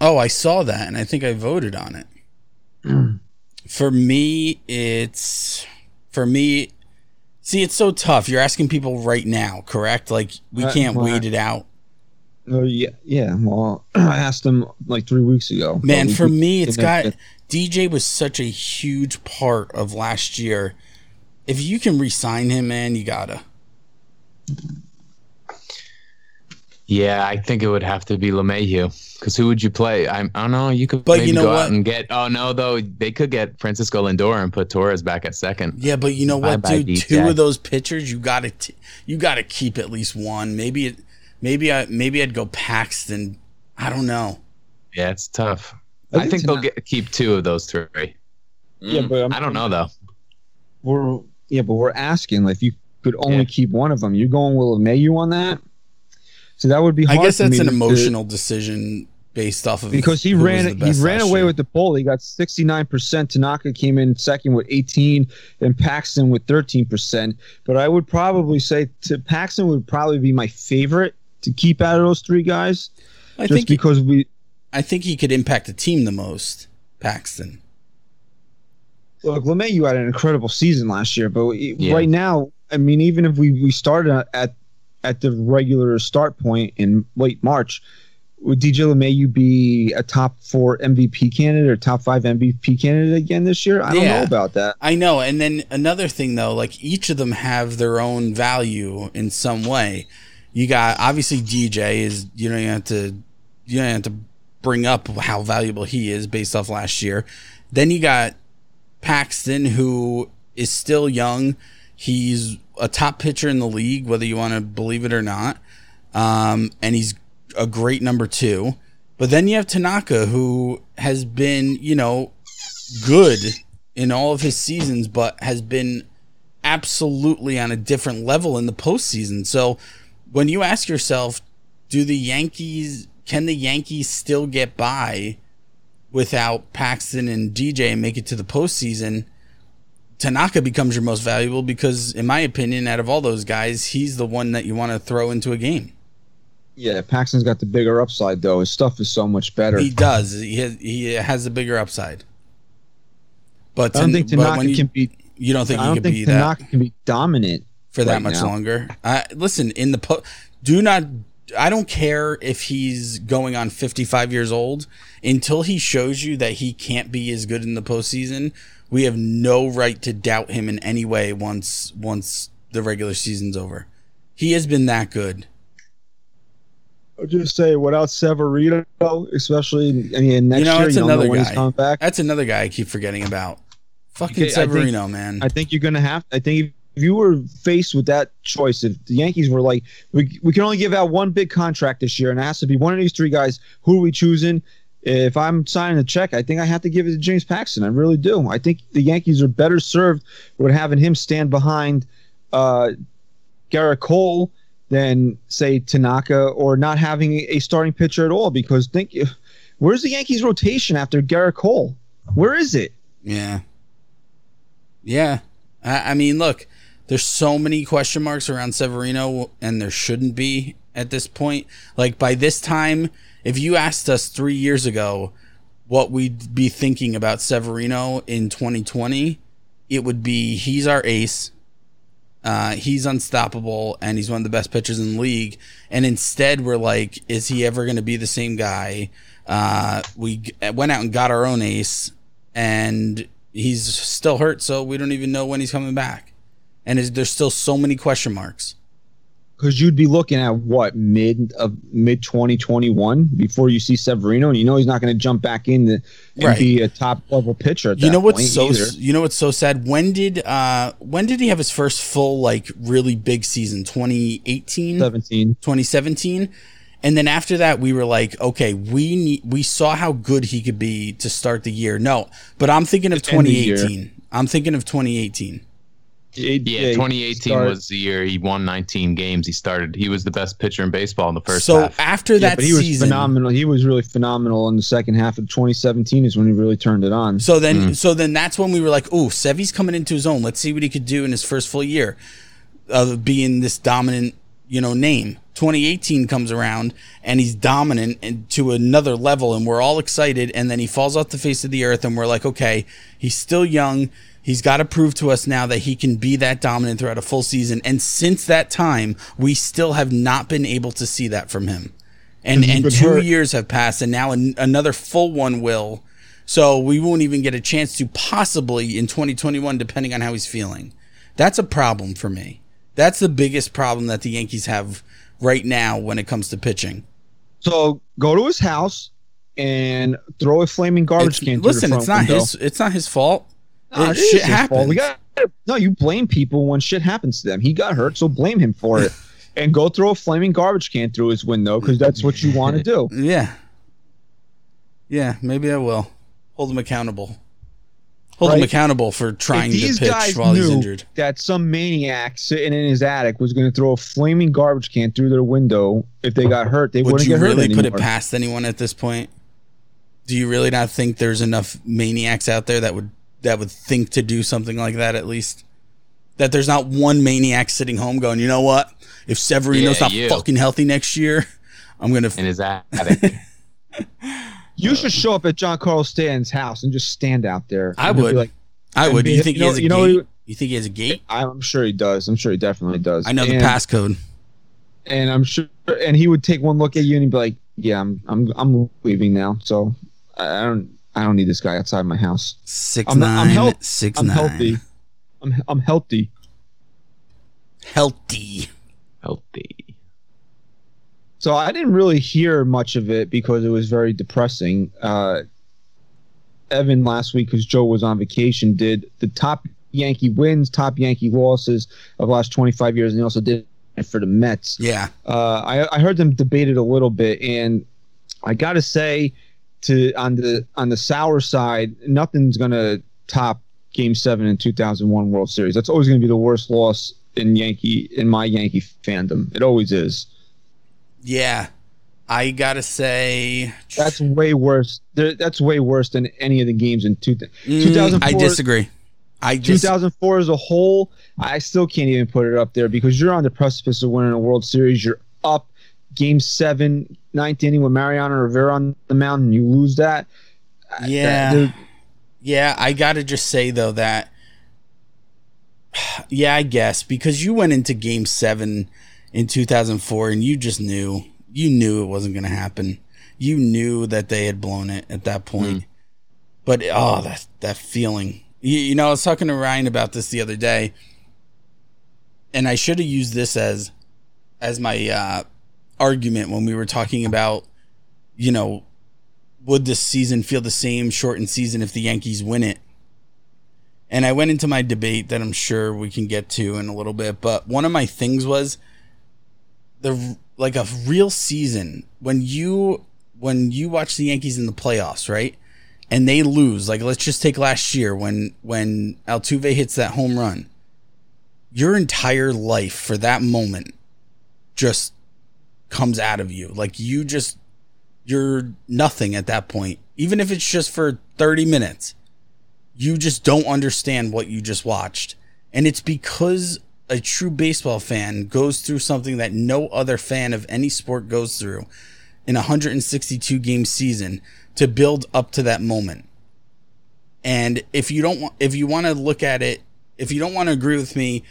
Oh, I saw that, and I think I voted on it. Mm. For me, it's... For me... See, it's so tough. You're asking people right now, correct? Like, we can't uh, well, wait it out. Oh, yeah, yeah. Well, I asked them like three weeks ago. Man, for me, it's got... D J was such a huge part of last year. If you can re-sign him, man, you gotta. Yeah, I think it would have to be LeMahieu. Because who would you play? I, I don't know. You could but maybe you know go what? out and get... Oh, no, though. They could get Francisco Lindor and put Torres back at second. Yeah, but you know what, bye dude? Bye, Two of those pitchers, you got to you got to keep at least one. Maybe it, maybe, I, maybe I'd go Paxton. I don't know. Yeah, it's tough. I, I think, think they'll get, keep two of those three. Mm. Yeah, but I'm, I don't know, though. We're Yeah, but we're asking like, if you could only yeah. keep one of them. You're going with LeMahieu on that? So that would be hard. I guess that's an emotional to, decision based off of because he ran he ran away year. with the poll. He got sixty-nine percent. Tanaka came in second with eighteen, and Paxton with thirteen percent. But I would probably say to Paxton would probably be my favorite to keep out of those three guys. I just think because he, we, I think he could impact the team the most. Paxton. Look, LeMahieu had an incredible season last year, but yeah. right now, I mean, even if we we started at. at the regular start point in late March, would D J LeMahieu be a top four M V P candidate or top five M V P candidate again this year? I yeah, don't know about that. I know. And then another thing, though, like each of them have their own value in some way. You got, obviously, D J is, you don't have to, you don't have to bring up how valuable he is based off last year. Then you got Paxton, who is still young. He's a top pitcher in the league, whether you want to believe it or not. Um, and he's a great number two. But then you have Tanaka, who has been, you know, good in all of his seasons, but has been absolutely on a different level in the postseason. So when you ask yourself, do the Yankees, can the Yankees still get by without Paxton and D J and make it to the postseason? Tanaka becomes your most valuable because, in my opinion, out of all those guys, he's the one that you want to throw into a game. Yeah, Paxton's got the bigger upside, though. His stuff is so much better. He does. He has, he has a bigger upside. But I don't think Tanaka can be. You don't think he can be that? I don't think Tanaka can be dominant for that much longer. I, listen, in the po- do not. I don't care if he's going on fifty-five years old until he shows you that he can't be as good in the postseason. We have no right to doubt him in any way once once the regular season's over. He has been that good. I'll just say, without Severino, especially I mean, next you know, year, you don't know when he's coming back. That's another guy I keep forgetting about. Fucking Severino, I think, man. I think you're going to have – I think if you were faced with that choice, if the Yankees were like, we, we can only give out one big contract this year, and it has to be one of these three guys, who are we choosing? If I'm signing a check, I think I have to give it to James Paxton. I really do. I think the Yankees are better served with having him stand behind uh, Garrett Cole than, say, Tanaka, or not having a starting pitcher at all. Because think, where's the Yankees' rotation after Garrett Cole? Where is it? Yeah. Yeah. I, I mean, look, there's so many question marks around Severino, and there shouldn't be at this point. Like, by this time... If you asked us three years ago what we'd be thinking about Severino in twenty twenty, it would be he's our ace, uh, he's unstoppable, and he's one of the best pitchers in the league. And instead, we're like, is he ever going to be the same guy? Uh, we g- went out and got our own ace, and he's still hurt, so we don't even know when he's coming back. And is, there's still so many question marks. Because you'd be looking at what mid of mid twenty twenty-one before you see Severino, and you know he's not going to jump back in to, and right. be a top level pitcher. At you that know what's so either. you know what's so sad. When did uh when did he have his first full like really big season? twenty eighteen, seventeen, twenty seventeen And then after that, we were like, okay, we need, we saw how good he could be to start the year. No, but I'm thinking of twenty eighteen. I'm thinking of twenty eighteen. Yeah, twenty eighteen was the year he won nineteen games. He started. He was the best pitcher in baseball in the first so half. So after that yeah, but he season, he was phenomenal. He was really phenomenal in the second half of twenty seventeen is when he really turned it on. So then, mm. so then that's when we were like, "Oh, Sevy's coming into his own. Let's see what he could do in his first full year of being this dominant, you know, name." twenty eighteen comes around and he's dominant and to another level, and we're all excited. And then he falls off the face of the earth, and we're like, "Okay, he's still young." He's got to prove to us now that he can be that dominant throughout a full season. And since that time, we still have not been able to see that from him. And and two years have passed, and now an, another full one will. So we won't even get a chance to possibly in twenty twenty-one, depending on how he's feeling. That's a problem for me. That's the biggest problem that the Yankees have right now when it comes to pitching. So go to his house and throw a flaming garbage it's, can. Listen, the front it's not window. his. It's not his fault. Nah, it shit happens. We got, no, you blame people when shit happens to them. He got hurt, so blame him for it. And go throw a flaming garbage can through his window because that's what you want to do. Yeah. Yeah, maybe I will. Hold him accountable. Hold right? him accountable for trying to pitch while he's injured. That some maniac sitting in his attic was going to throw a flaming garbage can through their window if they got hurt. They Would wouldn't get really hurt anymore. Would you really put it past anyone at this point? Do you really not think there's enough maniacs out there that would that would think to do something like that? At least that there's not one maniac sitting home going, you know what, if Severino's yeah, not you. fucking healthy next year, I'm going to f- in his attic. You uh, should show up at Giancarlo Stanton's house and just stand out there. I would. Like, I would. Be, you think you he know, has a you know, gate? You think he has a gate? I'm sure he does. I'm sure he definitely does. I know and, the passcode. And I'm sure, and he would take one look at you and he'd be like, yeah, I'm, I'm, I'm leaving now. So I don't, I don't need this guy outside my house. Six I'm, nine, I'm, health, six I'm nine. healthy. I'm I'm healthy. Healthy. Healthy. So I didn't really hear much of it because it was very depressing. Uh, Evan last week, because Joe was on vacation, did the top Yankee wins, top Yankee losses of the last twenty-five years, and he also did it for the Mets. Yeah. Uh, I I heard them debated a little bit, and I gotta say. To on the on the sour side, nothing's gonna top Game Seven in two thousand one World Series. That's always gonna be the worst loss in Yankee in my Yankee fandom. It always is. Yeah, I gotta say that's way worse. That's way worse than any of the games in two thousand. Mm, I disagree. I dis- two thousand four as a whole, I still can't even put it up there because you're on the precipice of winning a World Series. You're up. Game seven, ninth inning with Mariano Rivera on the mound, and you lose that. Yeah. That, yeah, I got to just say, though, that, yeah, I guess, because you went into game seven in two thousand four, and you just knew. You knew it wasn't going to happen. You knew that they had blown it at that point. Mm. But, oh, that, that feeling. You, you know, I was talking to Ryan about this the other day, and I should have used this as as my uh argument when we were talking about, you know, would this season feel the same shortened season if the Yankees win it? And I went into my debate that I'm sure we can get to in a little bit, but one of my things was the like a real season when you when you watch the Yankees in the playoffs, right? And they lose. Like let's just take last year when when Altuve hits that home run. Your entire life for that moment just comes out of you. Like you just you're nothing at that point. Even if it's just for thirty minutes, you just don't understand what you just watched. And it's because a true baseball fan goes through something that no other fan of any sport goes through in a one hundred sixty-two game season to build up to that moment. And if you don't want, if you want to look at it, if you don't want to agree with me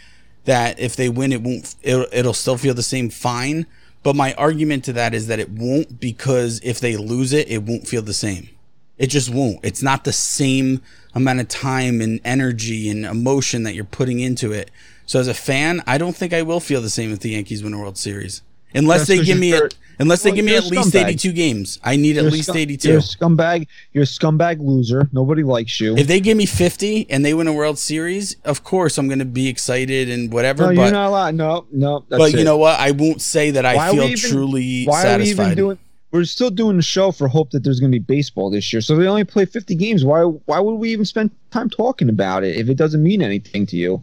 that if they win it won't it'll, it'll still feel the same, fine. But my argument to that is that it won't, because if they lose it, it won't feel the same. It just won't. It's not the same amount of time and energy and emotion that you're putting into it So as a fan, I don't think I will feel the same if the Yankees win a World Series. Unless they give me a, unless well, they give me at least eighty-two games. I need you're at least eighty-two. You're a scumbag. You're a scumbag loser. Nobody likes you. If they give me fifty and they win a World Series, of course I'm going to be excited and whatever. No, but, you're not allowed. No, no. That's but it. You know what? I won't say that I why feel even, truly why satisfied. Why are we even doing? We're still doing the show for hope that there's going to be baseball this year. So they only play fifty games. Why? Why would we even spend time talking about it if it doesn't mean anything to you?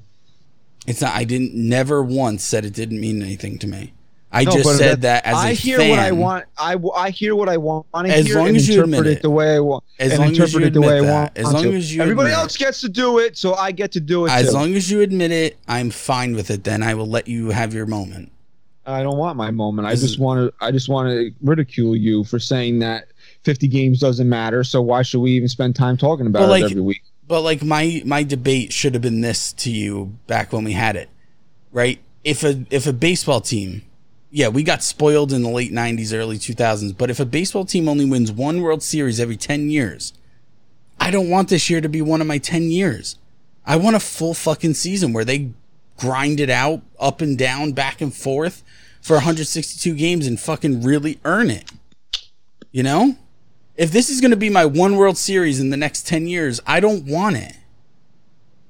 It's not. I didn't. Never once said it didn't mean anything to me. I no, just said that, that as a I hear fan, what I want. I, I hear what I want. I as hear long and as you interpret it the way I want. As and long interpret as you it the way that. I want. As long to. As you everybody else gets to do it, so I get to do it. As too. Long as you admit it, I'm fine with it. Then I will let you have your moment. I don't want my moment. I just want to. I just want to ridicule you for saying that fifty games doesn't matter. So why should we even spend time talking about it like, every week? But like my my debate should have been this to you back when we had it, right? If a if a baseball team. Yeah, we got spoiled in the late nineties, early two thousands. But if a baseball team only wins one World Series every ten years, I don't want this year to be one of my ten years. I want a full fucking season where they grind it out, up and down, back and forth for one hundred sixty-two games and fucking really earn it. You know? If this is going to be my one World Series in the next ten years, I don't want it.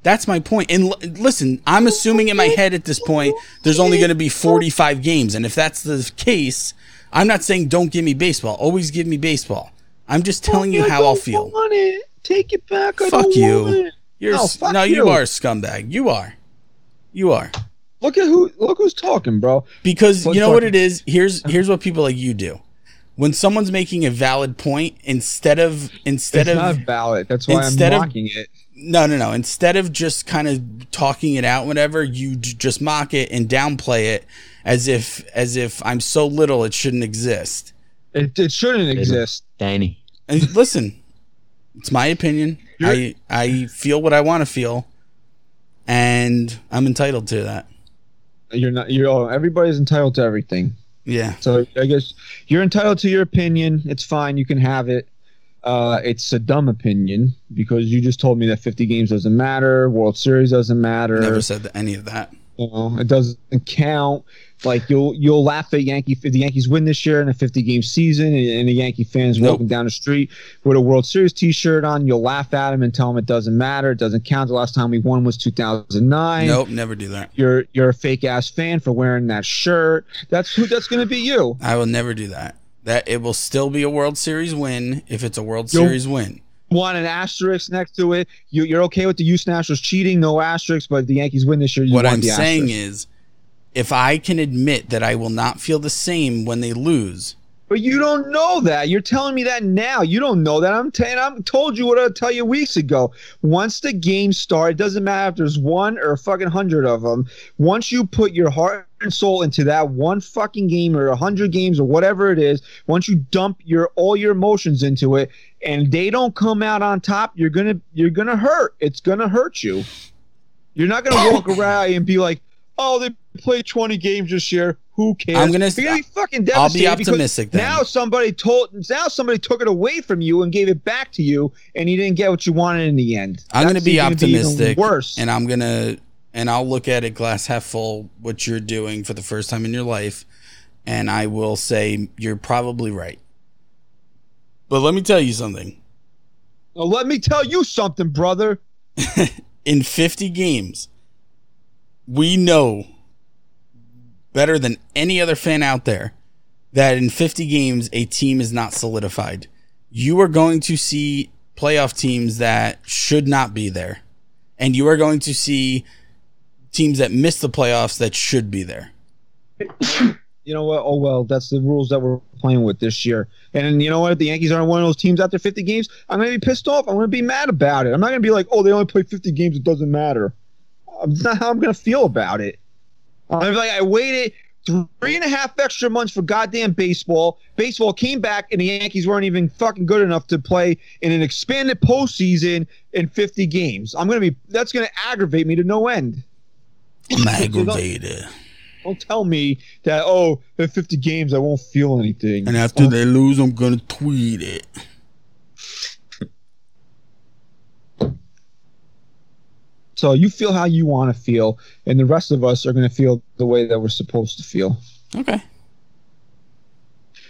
That's my point. And l- listen, I'm assuming in my head at this point, there's only going to be forty-five games. And if that's the case, I'm not saying don't give me baseball. Always give me baseball. I'm just telling you how I'll feel. I don't want it. Take it back. I fuck you. Want it. You're no, fuck no, you. You are a scumbag. You are. You are. Look at who. Look who's talking, bro. Because What's you know talking? What it is? Here's here's what people like you do. When someone's making a valid point, instead of instead it's of not valid. That's why I'm mocking of, it. No, no, no. Instead of just kind of talking it out, whatever, you d- just mock it and downplay it as if as if I'm so little it shouldn't exist. It, it shouldn't it exist, Danny. And listen, it's my opinion. You're- I I feel what I want to feel, and I'm entitled to that. You're not. You're all. Everybody's entitled to everything. Yeah. So I guess you're entitled to your opinion. It's fine. You can have it. Uh, it's a dumb opinion because you just told me that fifty games doesn't matter, World Series doesn't matter. Never said any of that. You know, it doesn't count. Like you'll you'll laugh at Yankee if the Yankees win this year in a fifty game season, and, and the Yankee fans nope. walking down the street with a World Series T-shirt on. You'll laugh at them and tell them it doesn't matter, it doesn't count. The last time we won was two thousand nine. Nope, never do that. You're you're a fake ass fan for wearing that shirt. That's who. That's gonna be you. I will never do that. That it will still be a World Series win if it's a World You'll Series win. Want an asterisk next to it. You, you're okay with the Houston Astros cheating, no asterisk, but if the Yankees win this year, you what want I'm the saying asterisk. Is, if I can admit that I will not feel the same when they lose. But you don't know that. You're telling me that now. You don't know that. I'm telling. I'm told you what I tell you weeks ago. Once the game starts, it doesn't matter if there's one or a fucking hundred of them. Once you put your heart and soul into that one fucking game or a hundred games or whatever it is, once you dump your all your emotions into it and they don't come out on top, you're gonna you're gonna hurt. It's gonna hurt you. You're not gonna walk around and be like, oh, they played twenty games this year. Who cares? I'm gonna, you're gonna be fucking devastated. I'll be optimistic then. Now somebody told now somebody took it away from you and gave it back to you and you didn't get what you wanted in the end. I'm That's gonna be optimistic be worse. And I'm gonna And I'll look at it glass half full, what you're doing for the first time in your life. And I will say you're probably right. But let me tell you something. Well, let me tell you something, brother. In fifty games, we know better than any other fan out there that in fifty games, a team is not solidified. You are going to see playoff teams that should not be there. And you are going to see teams that miss the playoffs that should be there. You know what? Oh, well, that's the rules that we're playing with this year. And you know what? If the Yankees aren't one of those teams after fifty games, I'm going to be pissed off. I'm going to be mad about it. I'm not going to be like, oh, they only play fifty games. It doesn't matter. That's not how I'm going to feel about it. I'm gonna be like, I waited three and a half extra months for goddamn baseball. Baseball came back, and the Yankees weren't even fucking good enough to play in an expanded postseason in fifty games. I'm going to be – that's going to aggravate me to no end. I'm aggravated. Don't, don't tell me that, oh, at fifty games, I won't feel anything. And after oh. they lose, I'm going to tweet it. So you feel how you want to feel, and the rest of us are going to feel the way that we're supposed to feel. Okay.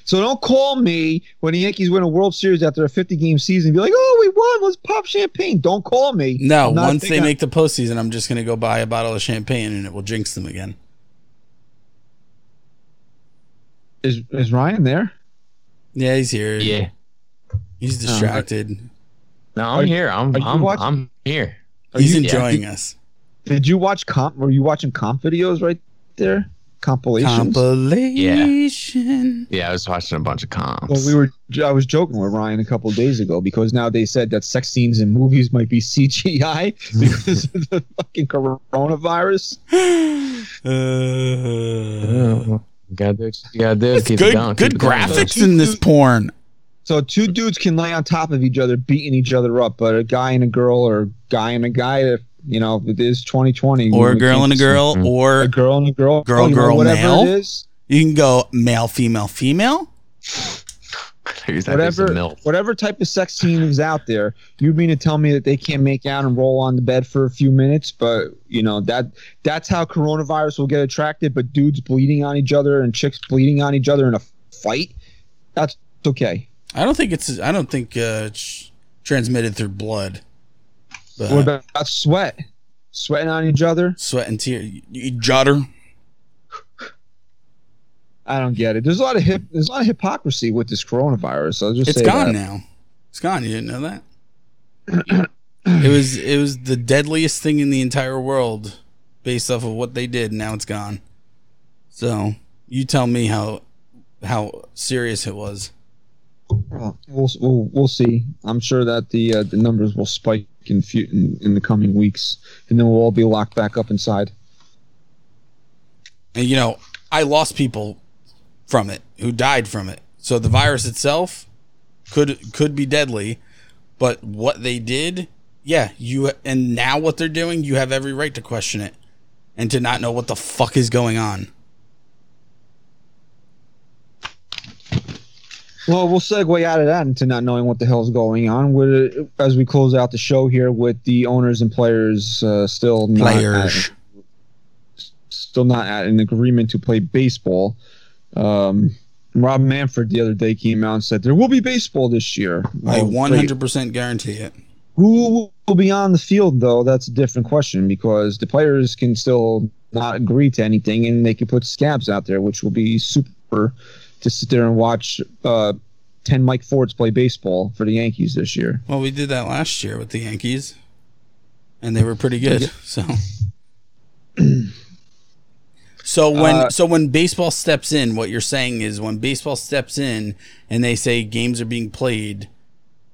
So don't call me when the Yankees win a World Series after a fifty-game season and be like, oh, we won. Let's pop champagne. Don't call me. No, once they make the postseason, I'm just going to go buy a bottle of champagne, and it will jinx them again. Is is Ryan there? Yeah, he's here. Yeah. He's distracted. Um, no, I'm are, here. I'm I'm, I'm here. Are he's you, enjoying yeah. us. Did you watch comp? Were you watching comp videos right there? Compilations. Compilation. Yeah. yeah, I was watching a bunch of comps. Well, we were. I was joking with Ryan a couple of days ago because now they said that sex scenes in movies might be C G I because of the fucking coronavirus. Uh, oh. Got there. Got there. Good, good keep graphics in this porn. So two dudes can lay on top of each other, beating each other up, but a guy and a girl, or a guy and a guy, if, you know, it is twenty twenty, or a girl and a girl, mm-hmm. or a girl and a girl, girl, girl, girl, whatever male. It is. You can go male, female, female. Whatever, whatever type of sex scene is out there, you mean to tell me that they can't make out and roll on the bed for a few minutes? But you know that that's how coronavirus will get attracted. But dudes bleeding on each other and chicks bleeding on each other in a fight, that's okay. I don't think it's. I don't think uh, it's transmitted through blood. But what about, about sweat? Sweating on each other? Sweat and tear. Each other. I don't get it. There's a lot of hip, there's a lot of hypocrisy with this coronavirus. I'll just it's say gone that. now. It's gone. You didn't know that? It was it was the deadliest thing in the entire world, based off of what they did. Now it's gone. So you tell me how how serious it was. Well, we'll we'll see. I'm sure that the uh, the numbers will spike in, few, in in the coming weeks, and then we'll all be locked back up inside. And you know, I lost people from it who died from it. So the virus itself could could be deadly, but what they did, yeah. You and now what they're doing, you have every right to question it and to not know what the fuck is going on. Well, we'll segue out of that into not knowing what the hell is going on with it, as we close out the show here with the owners and players uh, still not at, still not at an agreement to play baseball. Um, Rob Manfred the other day came out and said there will be baseball this year. I one hundred percent guarantee it. Who will be on the field, though? That's a different question because the players can still not agree to anything, and they can put scabs out there, which will be super. To sit there and watch uh, ten Mike Fords play baseball for the Yankees this year. Well, we did that last year with the Yankees, and they were pretty good. So, so when uh, so when baseball steps in, what you're saying is when baseball steps in and they say games are being played,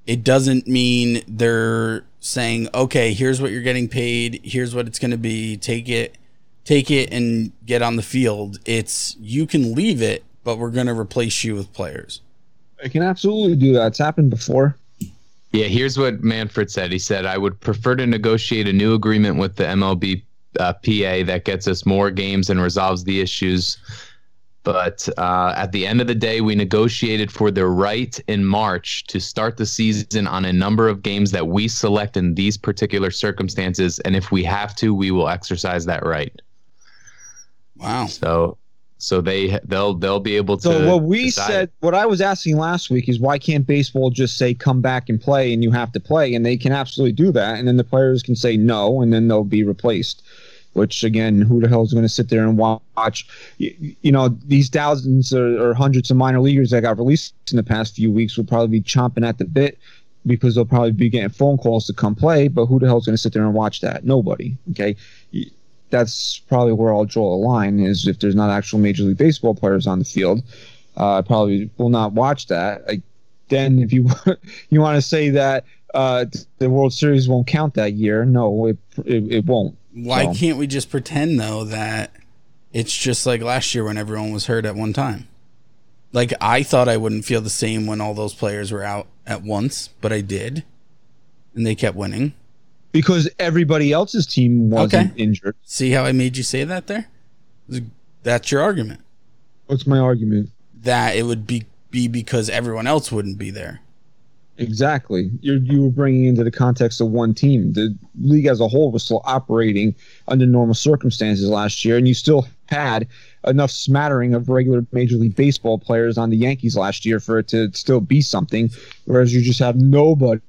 it doesn't mean they're saying, okay, here's what you're getting paid, here's what it's going to be, take it, take it, and get on the field. It's you can leave it. But we're going to replace you with players. I can absolutely do that. It's happened before. Yeah, here's what Manfred said. He said, I would prefer to negotiate a new agreement with the M L B uh, P A that gets us more games and resolves the issues. But uh, at the end of the day, we negotiated for the right in March to start the season on a number of games that we select in these particular circumstances. And if we have to, we will exercise that right. Wow. So... So they they'll they'll be able to. So what we decide. said, what I was asking last week is why can't baseball just say come back and play and you have to play, and they can absolutely do that, and then the players can say no, and then they'll be replaced. Which again, who the hell is going to sit there and watch? You, you know, these thousands or, or hundreds of minor leaguers that got released in the past few weeks will probably be chomping at the bit because they'll probably be getting phone calls to come play. But who the hell is going to sit there and watch that? Nobody. Okay. That's probably where I'll draw a line is if there's not actual Major League Baseball players on the field, I uh, probably will not watch that. I, then if you you want to say that uh, the World Series won't count that year, no, it it, it won't. Why so. Can't we just pretend, though, that it's just like last year when everyone was hurt at one time? Like, I thought I wouldn't feel the same when all those players were out at once, but I did, and they kept winning. Because everybody else's team wasn't okay. injured. See how I made you say that there? That's your argument. What's my argument? That it would be, be because everyone else wouldn't be there. Exactly. You're, you were bringing into the context of one team. The league as a whole was still operating under normal circumstances last year, and you still had enough smattering of regular Major League Baseball players on the Yankees last year for it to still be something, whereas you just have nobody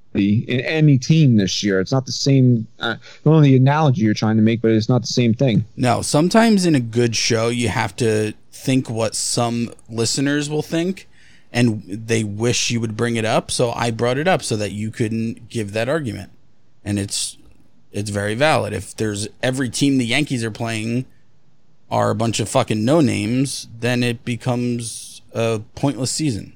in any team this year. It's not the same, uh, not only the analogy you're trying to make, but it's not the same thing. No, sometimes in a good show, you have to think what some listeners will think, and they wish you would bring it up. So I brought it up so that you couldn't give that argument. And it's, it's very valid. If there's every team the Yankees are playing are a bunch of fucking no names, then it becomes a pointless season.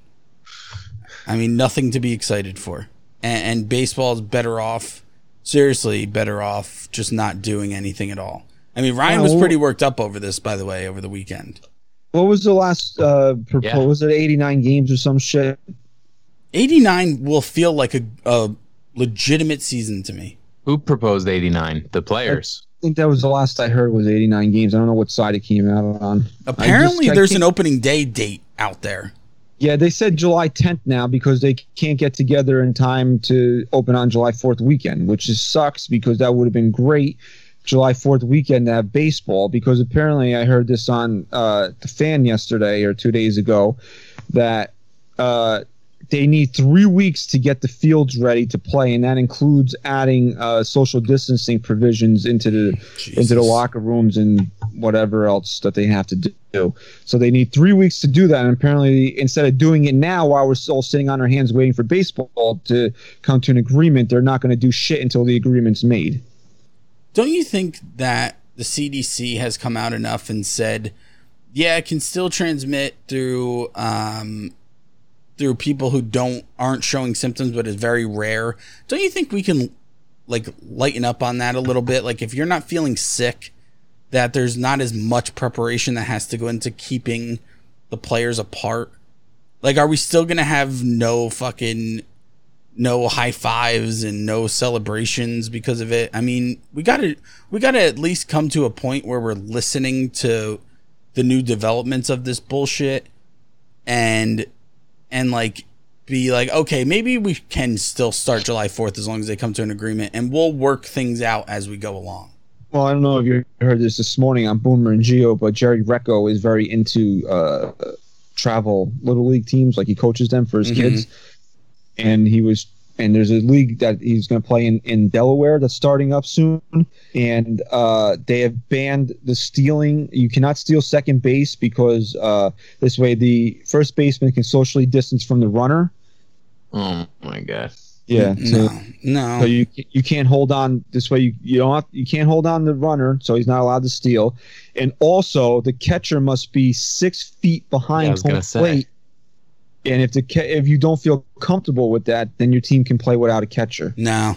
I mean, nothing to be excited for. And baseball is better off, seriously, better off just not doing anything at all. I mean, Ryan was pretty worked up over this, by the way, over the weekend. What was the last uh, proposal? Yeah. Was it eighty-nine games or some shit? eighty-nine will feel like a, a legitimate season to me. Who proposed eighty-nine? The players. I think that was the last I heard was eighty-nine games. I don't know what side it came out on. Apparently, I just, I there's an opening day date out there. Yeah, they said July tenth now because they can't get together in time to open on July fourth weekend, which is sucks because that would have been great July fourth weekend to have baseball, because apparently I heard this on uh, the Fan yesterday or two days ago that uh, they need three weeks to get the fields ready to play, and that includes adding uh, social distancing provisions into the Jesus. into the locker rooms and whatever else that they have to do. So they need three weeks to do that, and apparently instead of doing it now while we're still sitting on our hands waiting for baseball to come to an agreement, they're not going to do shit until the agreement's made. Don't you think that the C D C has come out enough and said, yeah, it can still transmit through um, through people who don't aren't showing symptoms, but it's very rare? Don't you think we can like lighten up on that a little bit? Like if you're not feeling sick, that there's not as much preparation that has to go into keeping the players apart. Like, are we still going to have no fucking, no high fives and no celebrations because of it? I mean, we got to, we got to at least come to a point where we're listening to the new developments of this bullshit and, and like, be like, okay, maybe we can still start July fourth as long as they come to an agreement, and we'll work things out as we go along. Well, I don't know if you heard this this morning on Boomer and Geo, but Jerry Recco is very into uh, travel little league teams. Like he coaches them for his mm-hmm. kids, and he was and there's a league that he's going to play in, in Delaware that's starting up soon, and uh, they have banned the stealing. You cannot steal second base because uh, this way the first baseman can socially distance from the runner. Oh my God. Yeah, so, no, no. So you you can't hold on this way. You you don't have, you can't hold on the runner, so he's not allowed to steal. And also, the catcher must be six feet behind yeah, home plate. Say. And if the if you don't feel comfortable with that, then your team can play without a catcher. No,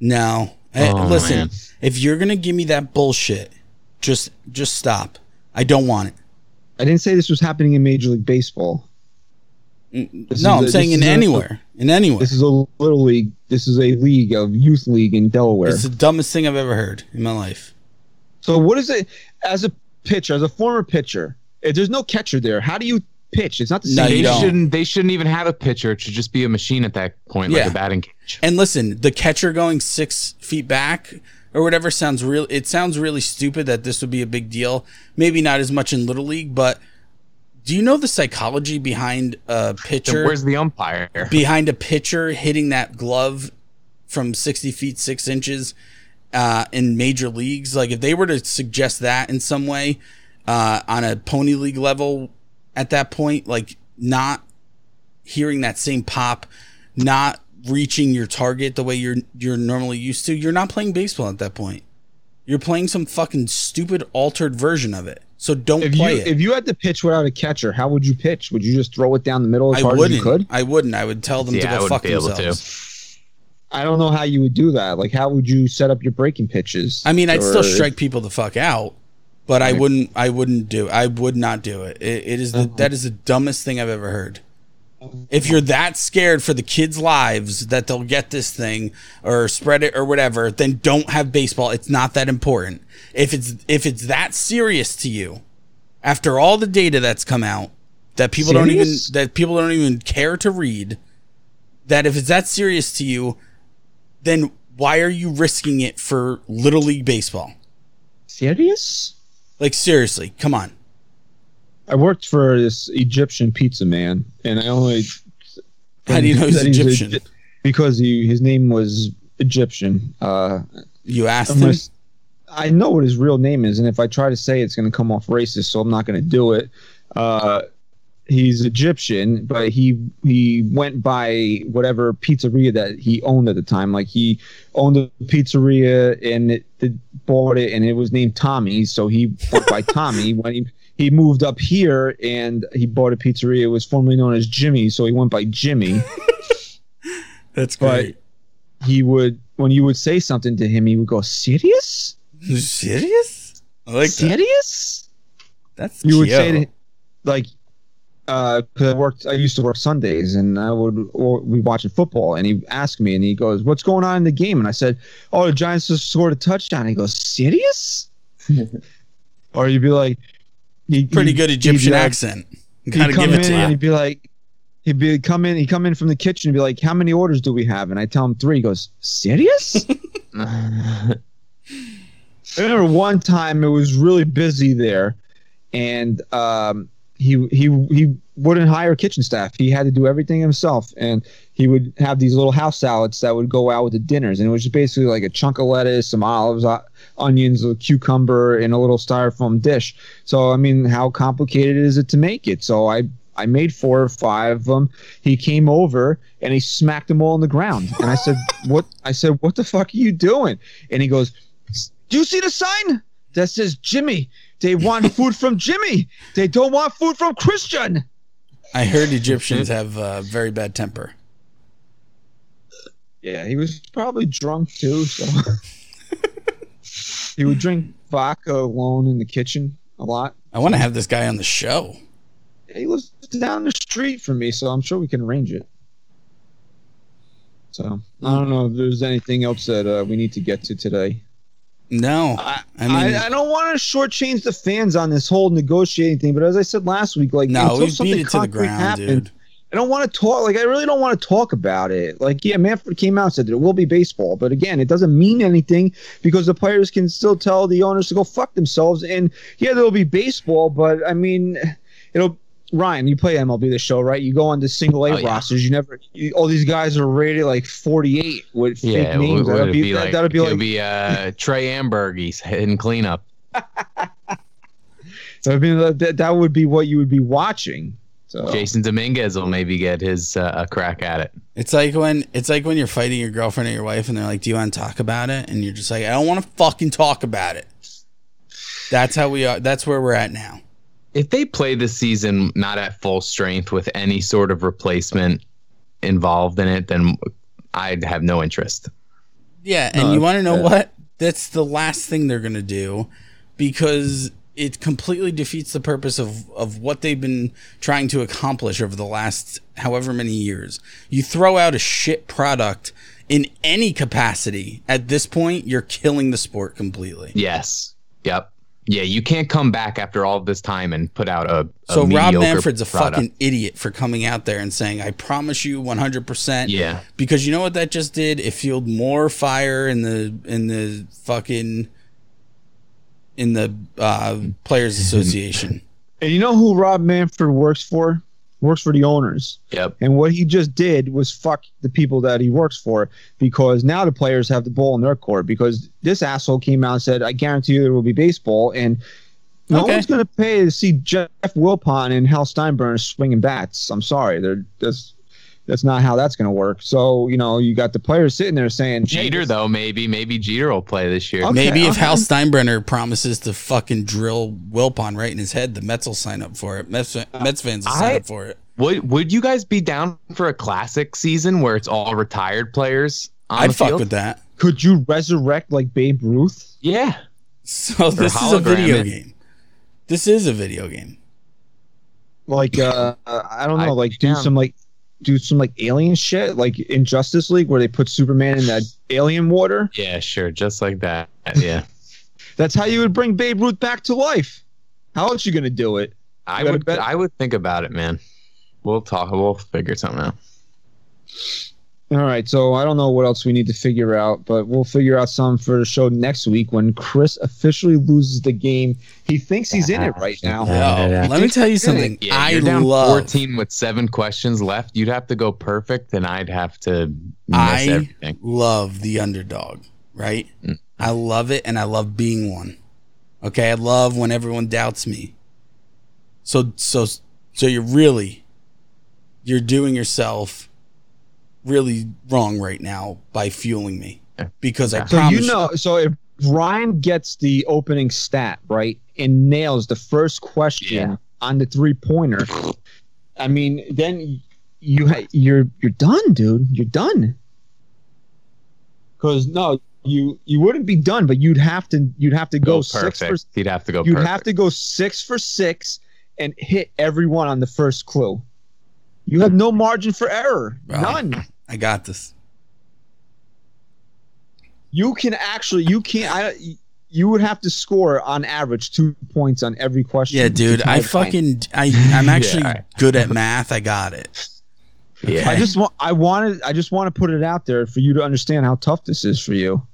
no. Oh, hey, listen, man. If you're gonna give me that bullshit, just just stop. I don't want it. I didn't say this was happening in Major League Baseball. This no, I'm a, saying in anywhere. A, in anywhere. This is a little league. This is a league of youth league in Delaware. It's the dumbest thing I've ever heard in my life. So what is it as a pitcher, as a former pitcher, if there's no catcher there, how do you pitch? It's not the same. No, they shouldn't they shouldn't even have a pitcher. It should just be a machine at that point, yeah. like a batting cage. And listen, the catcher going six feet back or whatever sounds real it sounds really stupid that this would be a big deal. Maybe not as much in little league, but do you know the psychology behind a pitcher? Where's the umpire? Behind a pitcher hitting that glove from sixty feet, six inches uh, in major leagues? Like, if they were to suggest that in some way uh, on a pony league level at that point, like not hearing that same pop, not reaching your target the way you're you're normally used to, you're not playing baseball at that point. You're playing some fucking stupid altered version of it. So don't if play you, it. If you had to pitch without a catcher, how would you pitch? Would you just throw it down the middle as I hard wouldn't. as you could? I wouldn't. I would tell them yeah, to go fuck themselves. I don't know how you would do that. Like, how would you set up your breaking pitches? I mean, or... I'd still strike people the fuck out, but right. I wouldn't. I wouldn't do. I would not do it. It, it is the, uh-huh. that is the dumbest thing I've ever heard. If you're that scared for the kids' lives that they'll get this thing or spread it or whatever, then don't have baseball. It's not that important. If it's if it's that serious to you, after all the data that's come out that people serious? don't even that people don't even care to read, that if it's that serious to you, then why are you risking it for Little League Baseball? Serious? Like, seriously, come on. I worked for this Egyptian pizza man, and I only... How do you know he's Egyptian? He's, because he, his name was Egyptian. Uh, you asked I'm him? Gonna, I know what his real name is, and if I try to say it, it's going to come off racist, so I'm not going to do it. Uh, he's Egyptian, but he he went by whatever pizzeria that he owned at the time. Like, he owned a pizzeria, and it, it bought it, and it was named Tommy, so he went by Tommy when he... He moved up here, and he bought a pizzeria. It was formerly known as Jimmy, so he went by Jimmy. That's great. But he would, when you would say something to him, he would go, serious? Serious? I like serious? That. That's You would yo. say, to, like, uh, cause I worked, I used to work Sundays, and I would or be watching football, and he asked me, and he goes, what's going on in the game? And I said, oh, the Giants just scored a touchdown. He goes, serious? Or you'd be like... He, pretty good Egyptian like, accent. Gotta give it to him. He'd be like, he'd be come in. He'd come in from the kitchen and be like, "How many orders do we have?" And I tell him three. He goes, "Serious?" I remember one time it was really busy there, and um, he he he wouldn't hire kitchen staff. He had to do everything himself, and he would have these little house salads that would go out with the dinners, and it was just basically like a chunk of lettuce, some olives. Onions, a cucumber, and a little styrofoam dish. So, I mean, how complicated is it to make it? So I, I made four or five of them. He came over, and he smacked them all on the ground. And I said, what I said, what the fuck are you doing? And he goes, do you see the sign? That says Jimmy. They want food from Jimmy. They don't want food from Christian. I heard Egyptians have a very bad temper. Yeah, he was probably drunk, too, so... He would drink vodka alone in the kitchen a lot. I want to have this guy on the show. He lives down the street from me, so I'm sure we can arrange it. So, I don't know if there's anything else that uh, we need to get to today. No. I I, mean, I, I don't want to shortchange the fans on this whole negotiating thing, but as I said last week, like, no, until something concrete happened, I don't want to talk. Like, I really don't want to talk about it. Like, yeah, Manfred came out and said there will be baseball. But again, it doesn't mean anything because the players can still tell the owners to go fuck themselves. And yeah, there'll be baseball. But I mean, it'll. Ryan, you play M L B The Show, right? You go on to single A oh, yeah. rosters. You never. You, all these guys are rated like forty-eight with fake yeah, names. That'll be, be like, that'll be like be, uh, Trey Amberg's hidden cleanup. So I mean, that that would be what you would be watching. So. Jason Dominguez will maybe get his uh, a crack at it. It's like when it's like when you're fighting your girlfriend or your wife, and they're like, "Do you want to talk about it?" And you're just like, "I don't want to fucking talk about it." That's how we are. That's where we're at now. If they play this season not at full strength with any sort of replacement involved in it, then I'd have no interest. Yeah, and uh, you want to know uh, what? That's the last thing they're gonna do, because it completely defeats the purpose of, of what they've been trying to accomplish over the last however many years. You throw out a shit product in any capacity, at this point, you're killing the sport completely. Yes. Yep. Yeah, you can't come back after all this time and put out a, a So Rob Manfred's a product. Fucking idiot for coming out there and saying, I promise you one hundred percent. Yeah. Because you know what that just did? It fueled more fire in the in the fucking... in the uh, Players Association. And you know who Rob Manfred works for? Works for the owners. Yep. And what he just did was fuck the people that he works for, because now the players have the ball in their court, because this asshole came out and said, I guarantee you there will be baseball, and no okay. one's going to pay to see Jeff Wilpon and Hal Steinbrenner swinging bats. I'm sorry. They're just... That's not how that's going to work. So, you know, you got the players sitting there saying... Jeter, though, maybe. Maybe Jeter will play this year. Okay, maybe okay. if Hal Steinbrenner promises to fucking drill Wilpon right in his head, the Mets will sign up for it. Mets, Mets fans will I, sign up for it. Would Would you guys be down for a classic season where it's all retired players on I'd the fuck field? With that. Could you resurrect, like, Babe Ruth? Yeah. So or this is a video and- game. This is a video game. Like, uh, I don't know, I'd like, do down. some, like... do some like alien shit like in Justice League where they put Superman in that alien water. Yeah, sure. Just like that. Yeah. That's how you would bring Babe Ruth back to life. How else you going to do it? I would bet- I would think about it, man. We'll talk. We'll figure something out. All right, so I don't know what else we need to figure out, but we'll figure out some for the show next week when Chris officially loses the game. He thinks he's in it right now. Yeah, yeah. Let me tell you something. Yeah, I you're down love fourteen with seven questions left. You'd have to go perfect, and I'd have to miss I everything. Love the underdog, right? Mm-hmm. I love it, and I love being one. Okay, I love when everyone doubts me. So, so, so you're really, you're doing yourself really wrong right now by fueling me, because I so promise you know you. So if Ryan gets the opening stat right and nails the first question yeah. on the three pointer, I mean, then you ha- you're you're done, dude. You're done. Because no, you you wouldn't be done, but you'd have to you'd have to go, go six for you'd have to go you'd perfect. have to go six for six and hit everyone on the first clue. You have no margin for error, well, none. I got this. You can actually, you can't. I, you would have to score on average two points on every question. Yeah, dude. I fucking, I, I'm actually yeah. good at math. I got it. Yeah. Okay. I just want, I wanted, I just want to put it out there for you to understand how tough this is for you.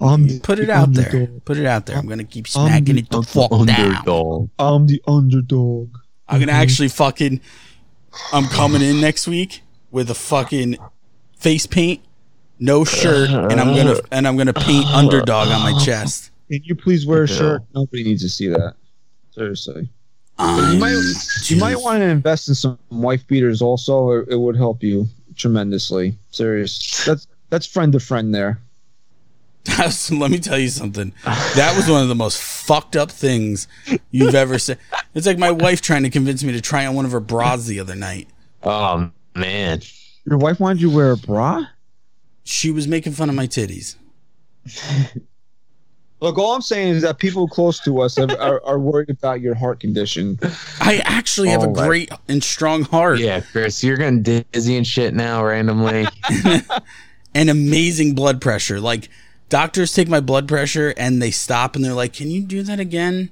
Um, put it out there. Put it out there. I'm gonna keep smacking it the fuck down. I'm the underdog. I'm gonna actually fucking. I'm coming in next week with a fucking face paint, no shirt, and I'm gonna and I'm gonna paint underdog on my chest. Can you please wear a shirt? Nobody needs to see that. Seriously. You might, you might want to invest in some wife beaters also. It would help you tremendously. Serious. That's that's friend to friend there. Let me tell you something. That was one of the most fucked up things you've ever said. It's like my wife trying to convince me to try on one of her bras the other night. Oh, man. Your wife wanted you to wear a bra? She was making fun of my titties. Look, all I'm saying is that people close to us are, are, are worried about your heart condition. I actually have oh, a great right. and strong heart. Yeah, Chris, you're getting dizzy and shit now randomly. And amazing blood pressure. Like, doctors take my blood pressure and they stop and they're like, "Can you do that again?"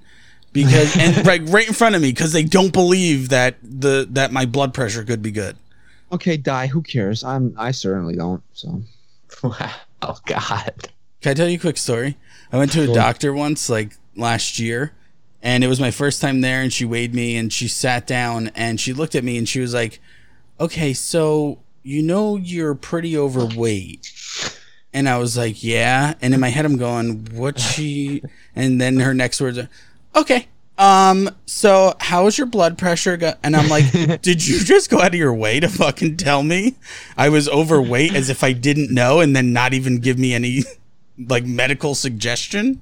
Because and right, right in front of me, because they don't believe that the that my blood pressure could be good. Okay, die. Who cares? I'm I certainly don't. So, wow, oh God. Can I tell you a quick story? I went to a doctor once, like last year, and it was my first time there. And she weighed me and she sat down and she looked at me and she was like, "Okay, so you know you're pretty overweight." And I was like, yeah. And in my head, I'm going, what she... And then her next words are, okay. Um. So how is your blood pressure? Go-? And I'm like, did you just go out of your way to fucking tell me I was overweight as if I didn't know and then not even give me any like medical suggestion?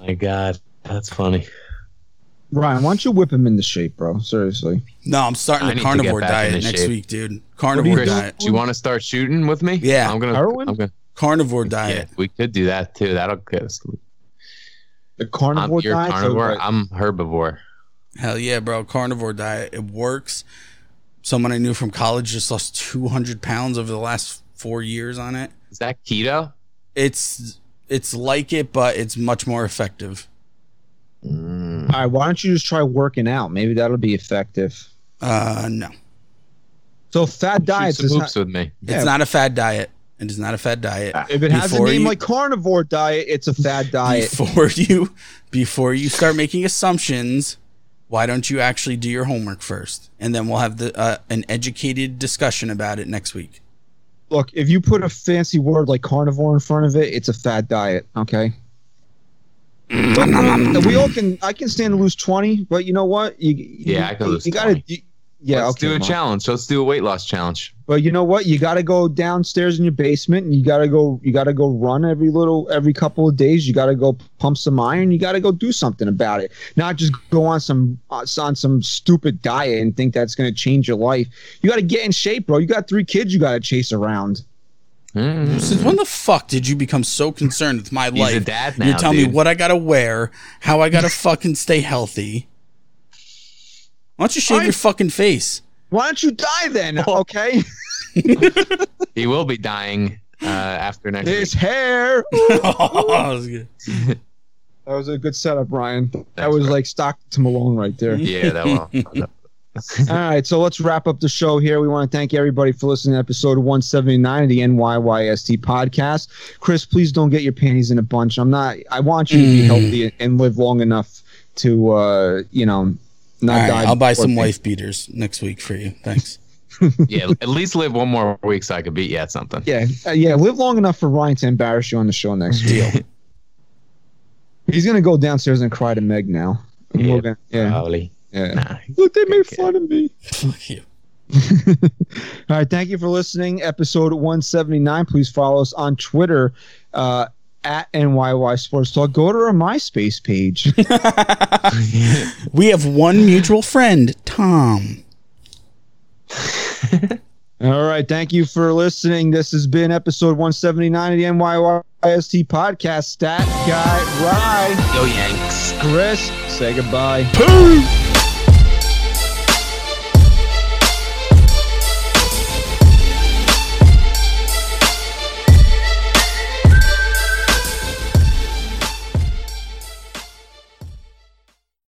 My God, that's funny. Ryan, why don't you whip him into shape, bro? Seriously. No, I'm starting I a carnivore diet next shape. week, dude. Carnivore do you diet. Do you want to start shooting with me? Yeah. I'm going to... Carnivore diet. Yeah, we could do that too. That'll get us. The carnivore diet. I'm carnivore. I'm herbivore. Hell yeah, bro! Carnivore diet. It works. Someone I knew from college just lost two hundred pounds over the last four years on it. Is that keto? It's it's like it, but it's much more effective. Mm. All right. Why don't you just try working out? Maybe that'll be effective. Uh, no. So fad diets is not, with me. It's yeah. not a fad diet. It is not a fad diet. If it has before a name you, like carnivore diet, it's a fad diet. Before you, before you start making assumptions, why don't you actually do your homework first, and then we'll have the uh, an educated discussion about it next week. Look, if you put a fancy word like carnivore in front of it, it's a fad diet. Okay. But we all can. I can stand to lose twenty, but you know what? You, yeah, you, I can lose. You got to. Yeah, let's okay, do a challenge. Let's do a weight loss challenge. Well, you know what? You got to go downstairs in your basement, and you got to go. You got to go run every little, every couple of days. You got to go pump some iron. You got to go do something about it. Not just go on some uh, on some stupid diet and think that's going to change your life. You got to get in shape, bro. You got three kids. You got to chase around. Mm. Since when the fuck did you become so concerned with my life? He's a dad now, you tell dude. me what I got to wear, how I got to fucking stay healthy. Why don't you shave I, your fucking face? Why don't you die then? Oh. Okay. He will be dying uh, after next His week. His hair. Oh, that was good. That was a good setup, Ryan. That Thanks, was bro. Like Stockton Malone right there. Yeah, that was. All right, so let's wrap up the show here. We want to thank everybody for listening to episode one seventy-nine of the N Y Y S T podcast. Chris, please don't get your panties in a bunch. I'm not. I want you to be mm. healthy and live long enough to, uh, you know, not right, die. I'll buy some wife beaters next week for you. Thanks. Yeah, at least live one more week so I could beat you at something. Yeah, uh, yeah, live long enough for Ryan to embarrass you on the show next week. He's gonna go downstairs and cry to Meg now. Yeah, gonna, yeah. probably. Yeah. Nah, look, they made fun of me. Fuck you. All right, thank you for listening. Episode one seventy-nine. Please follow us on Twitter uh, at N Y Y Sports Talk. Go to our MySpace page. We have one mutual friend, Tom. All right, thank you for listening. This has been episode one seventy-nine of the N Y Y S T podcast. Stat Guy Rye. Go Yanks. Chris, say goodbye. Peace.